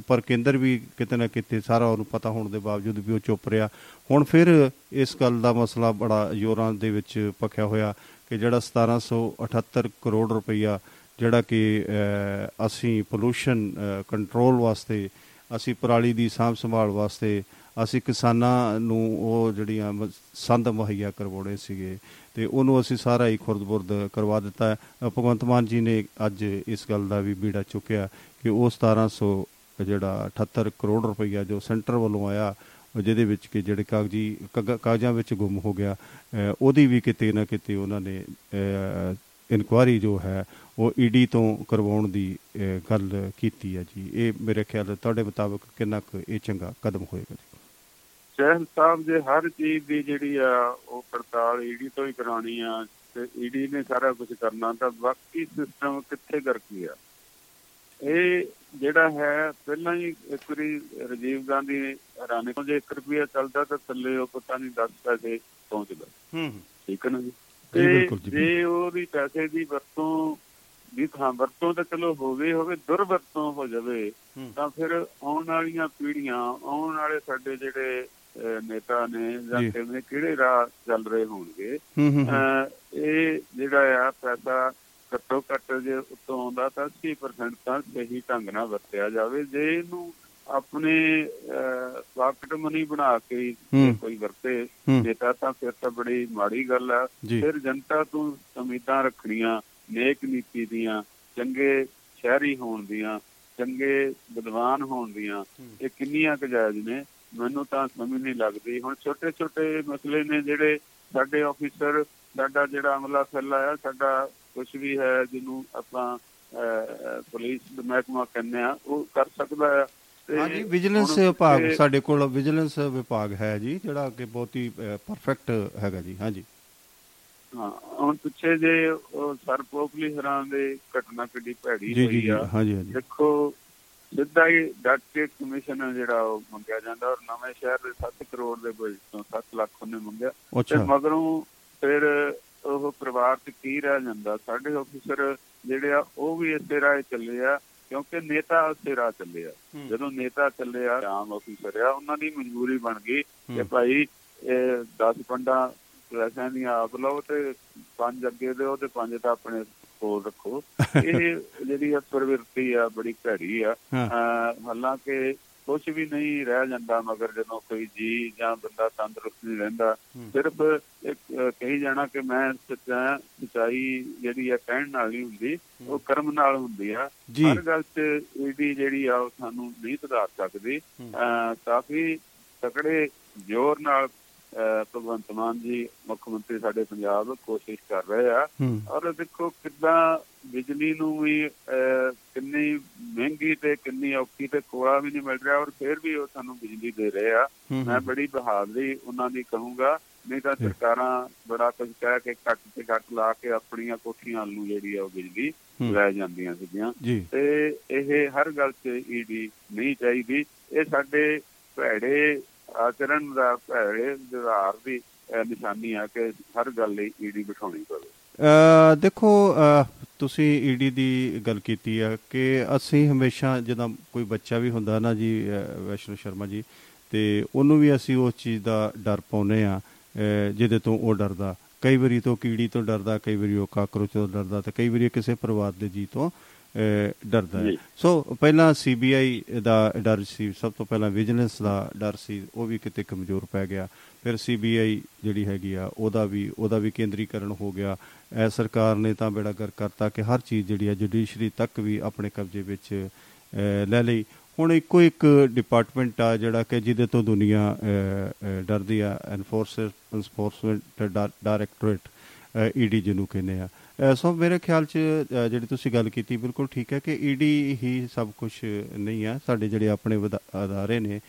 ਉੱਪਰ ਕੇਂਦਰ ਵੀ ਕਿਤੇ ਨਾ ਕਿਤੇ ਸਾਰਾ ਉਹਨੂੰ ਪਤਾ ਹੋਣ ਦੇ ਬਾਵਜੂਦ ਵੀ ਉਹ ਚੁੱਪ ਰਿਹਾ। ਹੁਣ ਫਿਰ ਇਸ ਗੱਲ ਦਾ ਮਸਲਾ ਬੜਾ ਜ਼ੋਰਾਂ ਦੇ ਵਿੱਚ ਪੱਖਿਆ ਹੋਇਆ ਕਿ ਜਿਹੜਾ ਸਤਾਰਾਂ ਸੌ ਅਠੱਤਰ ਕਰੋੜ ਰੁਪਈਆ ਜਿਹੜਾ ਕਿ ਅਸੀਂ ਪੋਲੂਸ਼ਨ ਕੰਟਰੋਲ ਵਾਸਤੇ ਅਸੀਂ ਪਰਾਲੀ ਦੀ ਸਾਂਭ ਸੰਭਾਲ ਵਾਸਤੇ ਅਸੀਂ ਕਿਸਾਨਾਂ ਨੂੰ ਉਹ ਜਿਹੜੀਆਂ ਸੰਦ ਮੁਹੱਈਆ ਕਰਵਾਉਣੇ ਸੀਗੇ ਅਤੇ ਉਹਨੂੰ ਅਸੀਂ ਸਾਰਾ ਹੀ ਖੁਰਦ ਬੁਰਦ ਕਰਵਾ ਦਿੱਤਾ। ਭਗਵੰਤ ਮਾਨ ਜੀ ਨੇ ਅੱਜ ਇਸ ਗੱਲ ਦਾ ਵੀ ਬੀੜਾ ਚੁੱਕਿਆ ਕਿ ਉਹ ਸਤਾਰ੍ਹਾਂ ਸੌ ਜਿਹੜਾ ਅਠੱਤਰ ਕਰੋੜ ਰੁਪਈਆ ਜੋ ਸੈਂਟਰ ਵੱਲੋਂ ਆਇਆ, ਜਿਹਦੇ ਵਿੱਚ ਕਿ ਜਿਹੜੇ ਕਾਗਜ਼ੀ ਕਗ ਕਾਗਜ਼ਾਂ ਵਿੱਚ ਗੁੰਮ ਹੋ ਗਿਆ, ਉਹਦੀ ਵੀ ਕਿਤੇ ਨਾ ਕਿਤੇ ਉਹਨਾਂ ਨੇ ਇਨਕੁਆਇਰੀ ਜੋ ਹੈ ਉਹ ਈ ਡੀ ਤੋਂ ਕਰਵਾਉਣ ਦੀ ਗੱਲ ਕੀਤੀ ਹੈ ਜੀ। ਇਹ ਮੇਰੇ ਖਿਆਲ ਤੁਹਾਡੇ ਮੁਤਾਬਕ ਕਿੰਨਾ ਕੁ ਇਹ ਚੰਗਾ ਕਦਮ ਹੋਏਗਾ ਜੀ? ਚਹਿਲ ਸਾਹਿਬ, ਜੇ ਹਰ ਚੀਜ਼ ਦੀ ਜਿਹੜੀ ਆ ਉਹ ਪੜਤਾਲ ਈ ਡੀ ਤੋਂ ਹੀ ਕਰਾਉਣੀ ਆ ਅਤੇ ਈ ਡੀ ਨੇ ਸਾਰਾ ਕੁਛ ਕਰਨਾ, ਤਾਂ ਬਾਕੀ ਸਿਸਟਮ ਕਿੱਥੇ ਕਰਕੇ ਆ? ਇਹ ਜਿਹੜਾ ਹੈ ਪਹਿਲਾਂ ਹੀ ਇੱਕ ਵਾਰੀ ਰਾਜੀਵ ਗਾਂਧੀ ਹੈਰਾਨੇ ਤੋਂ ਜੇ ਇੱਕ ਰੁਪਈਆ ਚੱਲਦਾ ਤਾਂ ਥੱਲੇ ਉਹ ਪਤਾ ਨਹੀਂ ਦਸ ਪੈਸੇ ਪਹੁੰਚਦਾ, ਠੀਕ ਹੈ ਨਾ ਜੀ। ਤੇ ਜੇ ਉਹਦੀ ਪੈਸੇ ਦੀ ਵਰਤੋਂ ਦੀ ਥਾਂ ਵਰਤੋਂ ਤਾਂ ਚਲੋ ਹੋਵੇ ਹੋਵੇ ਦੁਰਵਰਤੋਂ ਹੋ ਜਾਵੇ, ਤਾਂ ਫਿਰ ਆਉਣ ਵਾਲੀਆਂ ਪੀੜ੍ਹੀਆਂ, ਆਉਣ ਵਾਲੇ ਸਾਡੇ ਜਿਹੜੇ ਨੇਤਾ ਨੇ ਜਾਂ ਕਿਵੇਂ ਕਿਹੜੇ ਰਾਹ ਚੱਲ ਰਹੇ ਹੋਣਗੇ, ਇਹ ਜਿਹੜਾ ਆ ਪੈਸਾ ਘੱਟੋ ਘੱਟ ਜੇ ਉੱਤੋਂ ਆਉਂਦਾ ਤਾਂ ਅੱਸੀ ਪਰਸੈਂਟ ਤਾਂ ਸਹੀ ਢੰਗ ਨਾਲ ਵਰਤਿਆ ਜਾਵੇ। ਜੇ ਇਹਨੂੰ ਆਪਣੇ ਪਾਕਟ ਮਨੀ ਬਣਾ ਕੇ ਕੋਈ ਵਰਤੇ ਨੇਤਾ ਤਾਂ ਫਿਰ ਤਾਂ ਬੜੀ ਮਾੜੀ ਗੱਲ ਆ। ਫਿਰ ਜਨਤਾ ਤੋਂ ਉਮੀਦਾਂ ਰੱਖਣੀਆਂ ਨੇਕ ਨੀਤੀ ਦੀਆਂ, ਚੰਗੇ ਸ਼ਹਿਰੀ ਹੋਣ ਦੀਆਂ, ਚੰਗੇ ਵਿਦਵਾਨ ਹੋਣ ਦੀਆਂ, ਇਹ ਕਿੰਨੀਆਂ ਕੁ ਜਾਇਜ਼ ਨੇ, ਮੈਨੂੰ ਤਾਂ ਸਮਝ ਨਹੀਂ ਲੱਗਦੀ। ਹੁਣ ਛੋਟੇ ਛੋਟੇ ਮਸਲੇ ਨੇ ਜਿਹੜੇ ਸਾਡੇ ਆਫਿਸਰ, ਸਾਡਾ ਜਿਹੜਾ ਅਮਲਾ ਫੈਲਾ ਆ, ਸਾਡਾ ਕੁਛ ਵੀ ਹੈ ਜਿਹਨੂੰ ਆਪਾਂ ਪੁਲਿਸ ਮਹਿਕਮਾ ਕਹਿੰਦੇ ਹਾਂ, ਉਹ ਕਰ ਸਕਦਾ ਆ। ਹਾਂਜੀ, ਵਿਜੀਲੈਂਸ ਵਿਭਾਗ ਸਾਡੇ ਕੋਲ ਵਿਜੀਲੈਂਸ ਵਿਭਾਗ ਹੈ ਜੀ, ਜਿਹੜਾ ਕਿ ਬਹੁਤ ਹੀ ਪਰਫੈਕਟ ਹੈਗਾ ਜੀ। ਹਾਂਜੀ ਹਾਂ, ਹੁਣ ਪਿੱਛੇ ਜੇ ਸਰਪੋਕਲੀ ਹਰਾਂ ਦੇ ਘਟਨਾ ਕਿੱਡੀ ਭੈੜੀ ਹੋਈ ਆ। ਦੇਖੋ, ਸਿੱਧਾ ਹੀ ਡੱਟ ਕੇ ਕਮਿਸ਼ਨ ਆ ਜਿਹੜਾ ਉਹ ਮੰਗਿਆ ਜਾਂਦਾ, ਔਰ ਨਵੇਂ ਸ਼ਹਿਰ ਦੇ ਸੱਤ ਕਰੋੜ ਦੇ ਬਜਟ ਤੋਂ ਸੱਤ ਲੱਖ ਉਹਨੇ ਮੰਗਿਆ, ਤੇ ਮਗਰੋਂ ਫਿਰ ਉਹ ਪਰਿਵਾਰ ਚ ਕੀ ਰਹਿ ਜਾਂਦਾ। ਸਾਡੇ ਆਫਿਸਰ ਜਿਹੜੇ ਆ ਉਹ ਵੀ ਇਸੇ ਰਾਹ ਚੱਲੇ ਆ, ਕਿਉਂਕਿ ਨੇਤਾ ਉਸੇ ਰਾਹ ਚੱਲੇ ਆ। ਜਦੋਂ ਨੇਤਾ ਚੱਲੇ ਆ, ਆਮ ਆਫਿਸਰ ਆ, ਉਹਨਾਂ ਦੀ ਮਜਬੂਰੀ ਬਣ ਗਈ ਕਿ ਭਾਈ ਇਹ ਦਸ ਪੰਡਾਂ ਪੈਸਿਆਂ ਦੀਆਂ ਆਪ ਲਓ ਤੇ ਪੰਜ ਅੱਗੇ ਦਿਓ ਤੇ ਪੰਜ ਤਾਂ ਆਪਣੇ ਕੋਲ ਰੱਖੋ। ਇਹ ਜਿਹੜੀ ਪ੍ਰਵਿਰਤੀ ਆ ਬੜੀ ਭੈੜੀ ਆ। ਹਾਲਾਂਕਿ ਕੁਛ ਵੀ ਨਹੀਂ ਰਹਿ ਜਾਂਦਾ ਮਗਰ, ਜਦੋਂ ਕੋਈ ਜੀ ਜਾਂ ਬੰਦਾ ਤੰਦਰੁਸਤ ਨਹੀਂ ਰਹਿੰਦਾ, ਸਿਰਫ ਕਹੀ ਜਾਣਾ ਕਿ ਮੈਂ ਸੱਚਾ। ਸੱਚਾਈ ਜਿਹੜੀ ਆ ਕਹਿਣ ਨਾਲ ਨਹੀਂ ਹੁੰਦੀ, ਉਹ ਕਰਮ ਨਾਲ ਹੁੰਦੀ ਆ। ਹਰ ਗੱਲ ਚ ਇਹਦੀ ਜਿਹੜੀ ਆ ਉਹ ਸਾਨੂੰ ਨਹੀਂ ਸੁਧਾਰ ਸਕਦੀ। ਕਾਫੀ ਤਕੜੇ ਜ਼ੋਰ ਨਾਲ ਭਗਵੰਤ ਮਾਨ ਜੀ ਮੁੱਖ ਮੰਤਰੀ ਸਾਡੇ ਪੰਜਾਬ ਕੋਸ਼ਿਸ਼ ਕਰ ਰਹੇ ਆ। ਔਰ ਦੇਖੋ ਕਿੱਦਾਂ ਬਿਜਲੀ ਨੂੰ ਵੀ ਕਿੰਨੀ ਮਹਿੰਗੀ ਤੇ ਕਿੰਨੀ ਔਖੀ ਤੇ ਕੋਲਾ ਵੀ ਨਹੀਂ ਮਿਲ ਰਿਹਾ, ਔਰ ਫਿਰ ਵੀ ਉਹ ਸਾਨੂੰ ਬਿਜਲੀ ਦੇ ਰਹੇ ਆ। ਮੈਂ ਬੜੀ ਬਹਾਦਰੀ ਉਹਨਾਂ ਦੀ ਕਹੂੰਗਾ, ਨਹੀਂ ਤਾਂ ਸਰਕਾਰਾਂ ਬੜਾ ਕੁਝ ਕਹਿ ਕੇ ਕੱਟ ਤੇ ਕੱਟ ਲਾ ਕੇ ਆਪਣੀਆਂ ਕੋਠੀਆਂ ਨੂੰ ਜਿਹੜੀ ਆ ਉਹ ਬਿਜਲੀ ਲੈ ਜਾਂਦੀਆਂ ਸੀਗੀਆਂ। ਤੇ ਇਹ ਹਰ ਗੱਲ ਚ ਈ ਡੀ ਨਹੀਂ ਚਾਹੀਦੀ। ਇਹ ਸਾਡੇ ਭੈੜੇ ਆਚਰਣ ਦਾ, ਭੈੜੇ ਵਿਵਹਾਰ ਦੀ ਨਿਸ਼ਾਨੀ ਆ ਕਿ ਹਰ ਗੱਲ ਲਈ ਈ ਡੀ ਬਿਠਾਉਣੀ ਪਵੇ। ਦੇਖੋ, ਤੁਸੀਂ ਈ ਡੀ ਦੀ ਗੱਲ ਕੀਤੀ ਆ ਕਿ ਅਸੀਂ ਹਮੇਸ਼ਾ ਜਿੱਦਾਂ ਕੋਈ ਬੱਚਾ ਵੀ ਹੁੰਦਾ ਨਾ ਜੀ, ਵੈਸ਼ਨਵ ਸ਼ਰਮਾ ਜੀ, ਅਤੇ ਉਹਨੂੰ ਵੀ ਅਸੀਂ ਉਸ ਚੀਜ਼ ਦਾ ਡਰ ਪਾਉਂਦੇ ਹਾਂ ਜਿਹਦੇ ਤੋਂ ਉਹ ਡਰਦਾ। ਕਈ ਵਾਰੀ ਤੋਂ ਕੀੜੀ ਤੋਂ ਡਰਦਾ, ਕਈ ਵਾਰੀ ਉਹ ਕਾਕਰੋਚ ਤੋਂ ਡਰਦਾ, ਅਤੇ ਕਈ ਵਾਰੀ ਕਿਸੇ ਪਰਿਵਾਰ ਦੇ ਜੀਅ ਤੋਂ ਡਰਦਾ ਹੈ। ਸੋ ਪਹਿਲਾਂ ਸੀ ਬੀ ਆਈ ਦਾ ਡਰ ਸੀ, ਸਭ ਤੋਂ ਪਹਿਲਾਂ ਵਿਜੀਲੈਂਸ ਦਾ ਡਰ ਸੀ, ਉਹ ਵੀ ਕਿਤੇ ਕਮਜ਼ੋਰ ਪੈ ਗਿਆ। ਫਿਰ ਸੀ ਬੀ ਆਈ ਜਿਹੜੀ ਹੈਗੀ ਆ ਉਹਦਾ ਵੀ ਉਹਦਾ ਵੀ ਕੇਂਦਰੀਕਰਨ ਹੋ ਗਿਆ। ਇਹ ਸਰਕਾਰ ਨੇ ਤਾਂ ਬੇੜਾ ਗਰਕ ਕਰਤਾ ਕਿ ਹਰ ਚੀਜ਼ ਜਿਹੜੀ ਆ ਜੁਡੀਸ਼ਰੀ ਤੱਕ ਵੀ ਆਪਣੇ ਕਬਜ਼ੇ ਵਿੱਚ ਲੈ ਲਈ। ਹੁਣ ਇੱਕੋ ਇੱਕ ਡਿਪਾਰਟਮੈਂਟ ਆ ਜਿਹੜਾ ਕਿ ਜਿਹਦੇ ਤੋਂ ਦੁਨੀਆ ਡਰਦੀ ਆ, enforce enforcement directorate, E D ਜਿਹਨੂੰ ਕਹਿੰਦੇ ਆ। ਸੋ ਮੇਰੇ ਖਿਆਲ 'ਚ ਜਿਹੜੀ ਤੁਸੀਂ ਗੱਲ ਕੀਤੀ ਬਿਲਕੁਲ ਠੀਕ ਹੈ ਕਿ ਈ ਡੀ ਹੀ ਸਭ ਕੁਛ ਨਹੀਂ ਆ। ਸਾਡੇ ਜਿਹੜੇ ਆਪਣੇ ਵਧਾ ਅਦਾਰੇ ਨੇ,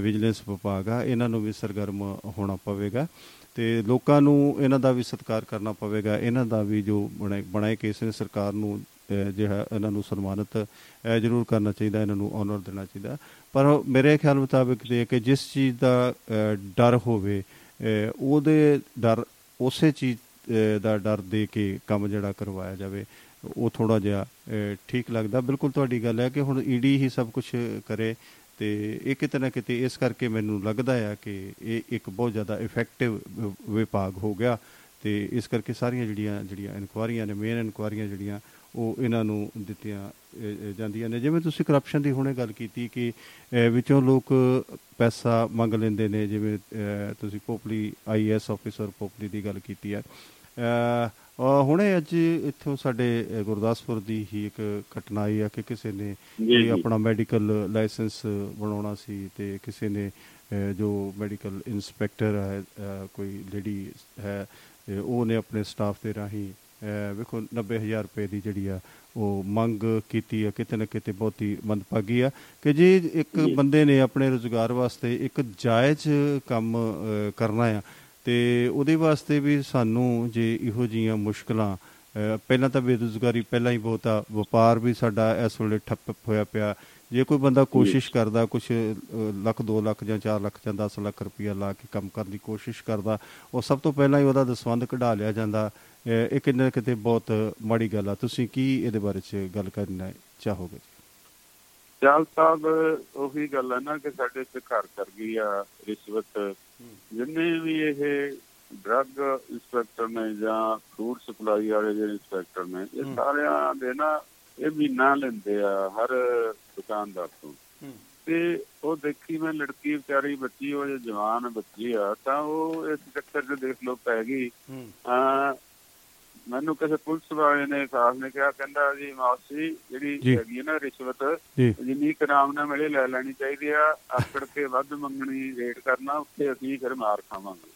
ਵਿਜੀਲੈਂਸ ਵਿਭਾਗ ਆ, ਇਹਨਾਂ ਨੂੰ ਵੀ ਸਰਗਰਮ ਹੋਣਾ ਪਵੇਗਾ ਅਤੇ ਲੋਕਾਂ ਨੂੰ ਇਹਨਾਂ ਦਾ ਵੀ ਸਤਿਕਾਰ ਕਰਨਾ ਪਵੇਗਾ। ਇਹਨਾਂ ਦਾ ਵੀ ਜੋ ਬਣਾਏ ਬਣਾਏ ਕੇਸ ਨੇ, ਸਰਕਾਰ ਨੂੰ ਜਿਹੜਾ ਇਹਨਾਂ ਨੂੰ ਸਨਮਾਨਿਤ ਜ਼ਰੂਰ ਕਰਨਾ ਚਾਹੀਦਾ, ਇਹਨਾਂ ਨੂੰ ਔਨਰ ਦੇਣਾ ਚਾਹੀਦਾ। ਪਰ ਮੇਰੇ ਖਿਆਲ ਮੁਤਾਬਿਕ ਇਹ ਕਿ ਜਿਸ ਚੀਜ਼ ਦਾ ਡਰ ਹੋਵੇ, ਉਹਦੇ ਡਰ ਉਸੇ ਚੀਜ਼ ਦਾ ਡਰ ਦੇ ਕੇ ਕੰਮ ਜਿਹੜਾ ਕਰਵਾਇਆ ਜਾਵੇ, ਉਹ ਥੋੜ੍ਹਾ ਜਿਹਾ ਠੀਕ ਲੱਗਦਾ। ਬਿਲਕੁਲ ਤੁਹਾਡੀ ਗੱਲ ਹੈ ਕਿ ਹੁਣ ਈ ਡੀ ਹੀ ਸਭ ਕੁਛ ਕਰੇ, ਅਤੇ ਇਹ ਕਿਤੇ ਨਾ ਕਿਤੇ ਇਸ ਕਰਕੇ ਮੈਨੂੰ ਲੱਗਦਾ ਆ ਕਿ ਇਹ ਇੱਕ ਬਹੁਤ ਜ਼ਿਆਦਾ ਇਫੈਕਟਿਵ ਵਿਭਾਗ ਹੋ ਗਿਆ। ਅਤੇ ਇਸ ਕਰਕੇ ਸਾਰੀਆਂ ਜਿਹੜੀਆਂ ਜਿਹੜੀਆਂ ਇਨਕੁਆਇਰੀਆਂ ਨੇ, ਮੇਨ ਇਨਕੁਆਇਰੀਆਂ ਜਿਹੜੀਆਂ ਉਹ ਇਹਨਾਂ ਨੂੰ ਦਿੱਤੀਆਂ ਜਾਂਦੀਆਂ ਨੇ। ਜਿਵੇਂ ਤੁਸੀਂ ਕਰਪਸ਼ਨ ਦੀ ਹੁਣੇ ਗੱਲ ਕੀਤੀ ਕਿ ਵਿੱਚੋਂ ਲੋਕ ਪੈਸਾ ਮੰਗ ਲੈਂਦੇ ਨੇ, ਜਿਵੇਂ ਤੁਸੀਂ Popli I S officer Popli ਦੀ ਗੱਲ ਕੀਤੀ ਹੈ। ਹੁਣੇ ਅੱਜ ਇੱਥੋਂ ਸਾਡੇ ਗੁਰਦਾਸਪੁਰ ਦੀ ਹੀ ਇੱਕ ਘਟਨਾ ਆਈ ਆ ਕਿ ਕਿਸੇ ਨੇ ਆਪਣਾ ਮੈਡੀਕਲ ਲਾਇਸੈਂਸ ਬਣਾਉਣਾ ਸੀ ਤੇ ਕਿਸੇ ਨੇ ਜੋ ਮੈਡੀਕਲ ਇੰਸਪੈਕਟਰ ਹੈ, ਕੋਈ ਲੇਡੀ ਹੈ, ਉਹਨੇ ਆਪਣੇ ਸਟਾਫ ਦੇ ਰਾਹੀਂ ਵੇਖੋ ਨੱਬੇ ਹਜ਼ਾਰ ਰੁਪਏ ਦੀ ਜਿਹੜੀ ਆ ਉਹ ਮੰਗ ਕੀਤੀ ਆ। ਕਿਤੇ ਨਾ ਕਿਤੇ ਬਹੁਤ ਹੀ ਮੰਦਭਾਗੀ ਆ ਕਿ ਜੇ ਇੱਕ ਬੰਦੇ ਨੇ ਆਪਣੇ ਰੁਜ਼ਗਾਰ ਵਾਸਤੇ ਇੱਕ ਜਾਇਜ਼ ਕੰਮ ਕਰਨਾ ਆ ਤੇ ਉਹਦੇ ਵਾਸਤੇ ਵੀ ਸਾਨੂੰ ਜੇ ਇਹੋ ਜਿਹੀਆਂ ਮੁਸ਼ਕਲਾਂ, ਪਹਿਲਾਂ ਤਾਂ ਬੇਰੁਜ਼ਗਾਰੀ ਪਹਿਲਾਂ ਹੀ ਬਹੁਤ ਆ, ਵਪਾਰ ਵੀ ਸਾਡਾ ਇਸ ਵੇਲੇ ਠੱਪ ਹੋਇਆ ਪਿਆ। ਜੇ ਕੋਈ ਬੰਦਾ ਕੋਸ਼ਿਸ਼ ਕਰਦਾ, ਕੁਛ ਲੱਖ ਦੋ ਲੱਖ ਜਾਂ ਚਾਰ ਲੱਖ ਜਾਂ ਦਸ ਲੱਖ ਰੁਪਈਆ ਲਾ ਕੇ ਕੰਮ ਕਰਨ ਦੀ ਕੋਸ਼ਿਸ਼ ਕਰਦਾ, ਉਹ ਸਭ ਤੋਂ ਪਹਿਲਾਂ ਹੀ ਉਹਦਾ ਦਸਵੰਦ ਕਢਾ ਲਿਆ ਜਾਂਦਾ। ਇਹ ਕਿਤੇ ਨਾ ਕਿਤੇ ਬਹੁਤ ਮਾੜੀ ਗੱਲ ਆ। ਤੁਸੀਂ ਕੀ ਇਹਦੇ ਬਾਰੇ 'ਚ ਗੱਲ ਕਰਨਾ ਚਾਹੋਗੇ? ਚਾਲ ਸਾਹਿਬ ਉਹੀ ਗੱਲ ਹੈ ਨਾ ਕਿ ਸਾਡੇ ਤੇ ਘਰ ਕਰ ਗਈ ਆ ਰਿਸ਼ਵਤ। ਜਿੰਨੇ ਵੀ ਇਹ ਡਰੱਗ ਇੰਸਪੈਕਟਰ ਨੇ ਜਾਂ ਫੂਡ ਸਪਲਾਈ ਵਾਲੇ ਜਿਹੜੇ ਇੰਸਪੈਕਟਰ ਨੇ, ਇਹ ਸਾਰਿਆਂ ਦੇ ਨਾ ਇਹ ਮਹੀਨਾ ਲੈਂਦੇ ਆ ਹਰ ਦੁਕਾਨਦਾਰ ਤੋਂ। ਤੇ ਉਹ ਦੇਖੀ ਮੈਂ ਲੜਕੀ ਵਿਚਾਰੀ ਬੱਚੀ, ਉਹ ਜੇ ਜਵਾਨ ਬੱਚੀ ਆ ਤਾਂ ਉਹ ਇਸ ਚੱਕਰ ਚ ਦੇਖ ਲਓ ਪੈ ਗਈ। ਅਹ ਮੈਨੂੰ ਕਿਸੇ ਪੁਲਿਸ ਵਾਲੇ ਨੇ ਖਾਸ ਨੇ ਕਿਹਾ, ਕਹਿੰਦਾ ਜੀ ਮਾਸੀ ਜਿਹੜੀ ਹੈਗੀ ਨਾ ਰਿਸ਼ਵਤ ਜਿੰਨੀ ਕਰਾਮ ਨਾਲ ਮਿਲੇ ਲੈ ਲੈਣੀ ਚਾਹੀਦੀ ਆ, ਆਕੜ ਕੇ ਵੱਧ ਮੰਗਣੀ ਰੇਟ ਕਰਨਾ ਉੱਥੇ ਅਸੀਂ ਫਿਰ ਮਾਰ ਖਾਵਾਂਗੇ।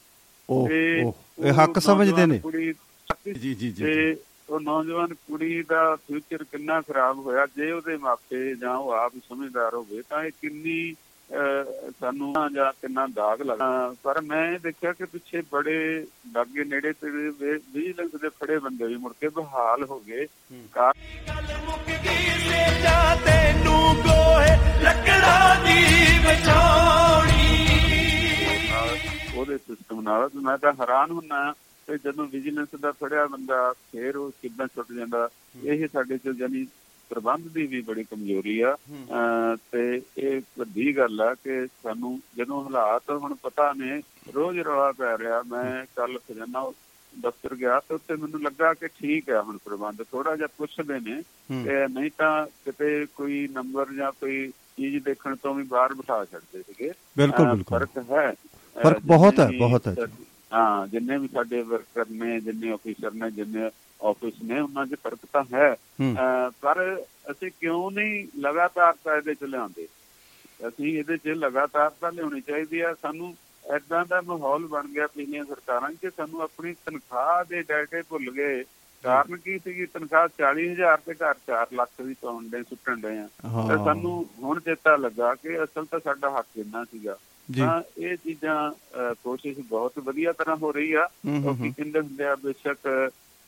ਤੇ ਹੱਕ ਸਮਝਦੇ ਨੇ ਕੁੜੀ ਤੇ ਉਹ ਨੌਜਵਾਨ ਕੁੜੀ ਦਾ ਫਿਊਚਰ ਕਿੰਨਾ ਖਰਾਬ ਹੋਇਆ। ਜੇ ਉਹਦੇ ਮਾਪੇ ਜਾਂ ਉਹ ਆਪ ਸਮਝਦਾਰ ਹੋਵੇ ਤਾਂ ਇਹ ਕਿੰਨੀ ਸਾਨੂੰ ਜਾਂ ਕਿੰਨਾ ਦਾਗ ਲੱਗਦਾ। ਪਰ ਮੈਂ ਦੇਖਿਆ ਕਿ ਪਿੱਛੇ ਬੜੇ ਲਾਗੇ ਨੇੜੇ ਤੇੜੇ ਵਿਜੀਲੈਂਸ ਦੇ ਫੜੇ ਬੰਦੇ ਵੀ ਮੁੜ ਕੇ ਬਹਾਲ ਹੋ ਗਏ। ਉਹਦੇ ਸਿਸਟਮ ਨਾਲ ਮੈਂ ਤਾਂ ਹੈਰਾਨ ਹੁੰਨਾ ਤੇ ਜਦੋਂ ਵਿਜੀਲੈਂਸ ਦਾ ਫੜਿਆ ਬੰਦਾ ਫੇਰ ਉਹ ਕਿੱਦਾਂ ਛੁੱਟ ਜਾਂਦਾ। ਇਹ ਸਾਡੇ ਚ ਜਾਨੀ ਪ੍ਰਬੰਧ ਦੀ ਵੀ ਬੜੀ ਕਮਜ਼ੋਰੀ ਆ। ਤੇ ਇਹ ਵੱਡੀ ਗੱਲ ਆ ਕਿ ਸਾਨੂੰ ਜਦੋਂ ਹਾਲਾਤ ਹੁਣ ਪਤਾ ਨੇ, ਰੋਜ਼ ਰੌਲਾ ਪੈ ਰਿਹਾ। ਮੈਂ ਕੱਲ ਖਜ਼ਾਨਾ ਦਫ਼ਤਰ ਗਿਆ ਤੇ ਉੱਥੇ ਮੈਨੂੰ ਲੱਗਾ ਕਿ ਠੀਕ ਆ ਹੁਣ ਪ੍ਰਬੰਧ ਥੋੜਾ ਜਿਹਾ ਪੁੱਛਦੇ ਨੇ, ਤੇ ਨਹੀਂ ਤਾਂ ਕਿਤੇ ਕੋਈ ਨੰਬਰ ਜਾਂ ਕੋਈ ਚੀਜ਼ ਦੇਖਣ ਤੋਂ ਵੀ ਬਾਹਰ ਬਿਠਾ ਛੱਡਦੇ ਸੀਗੇ। ਬਿਲਕੁਲ ਫਰਕ ਹੈ, ਫਰਕ ਬਹੁਤ ਹੈ, ਬਹੁਤ ਹੈ। ਹਾਂ, ਜਿੰਨੇ ਵੀ ਸਾਡੇ ਵਰਕਰ ਨੇ, ਜਿੰਨੇ ਆਫਿਸਰ ਨੇ, ਜਿੰਨੇ ਆਫਿਸ ਨੇ, ਉਹਨਾਂ ਚ ਫਰਕ ਤਾਂ ਹੈ। ਪਰ ਅਸੀਂ ਕਿਉਂ ਨਹੀਂ ਲਗਾਤਾਰਤਾ ਇਹਦੇ ਚ ਲਿਆਉਂਦੇ? ਅਸੀਂ ਇਹਦੇ ਚ ਲਗਾਤਾਰਤਾ ਲਿਆਉਣੀ ਚਾਹੀਦੀ ਆ। ਸਾਨੂੰ ਏਦਾਂ ਦਾ ਮਾਹੌਲ ਬਣ ਗਿਆ ਪਿਛਲੀਆਂ ਸਰਕਾਰਾਂ ਚ, ਸਾਨੂੰ ਆਪਣੀ ਤਨਖਾਹ ਦੇ ਡਾਟੇ ਭੁੱਲ ਗਏ। ਕਾਰਨ ਕੀ ਸੀਗੀ? ਤਨਖਾਹ ਚਾਲੀ ਹਜ਼ਾਰ ਤੇ ਘਰ ਚਾਰ ਲੱਖ ਦੀ ਪਾਉਣ ਦੇ ਸੁੱਟਣ ਡਏ ਆ। ਤੇ ਸਾਨੂੰ ਹੁਣ ਚੇਤਾ ਲੱਗਾ ਕਿ ਅਸਲ ਤਾਂ ਸਾਡਾ ਹੱਕ ਇੰਨਾ ਸੀਗਾ। ਤਾਂ ਇਹ ਚੀਜ਼ਾਂ ਕੋਸ਼ਿਸ਼ ਬਹੁਤ ਵਧੀਆ ਤਰ੍ਹਾਂ ਹੋ ਰਹੀ ਆ। ਲੋਕੀ ਕਹਿੰਦੇ ਹੁੰਦੇ ਆ ਬੇਸ਼ੱਕ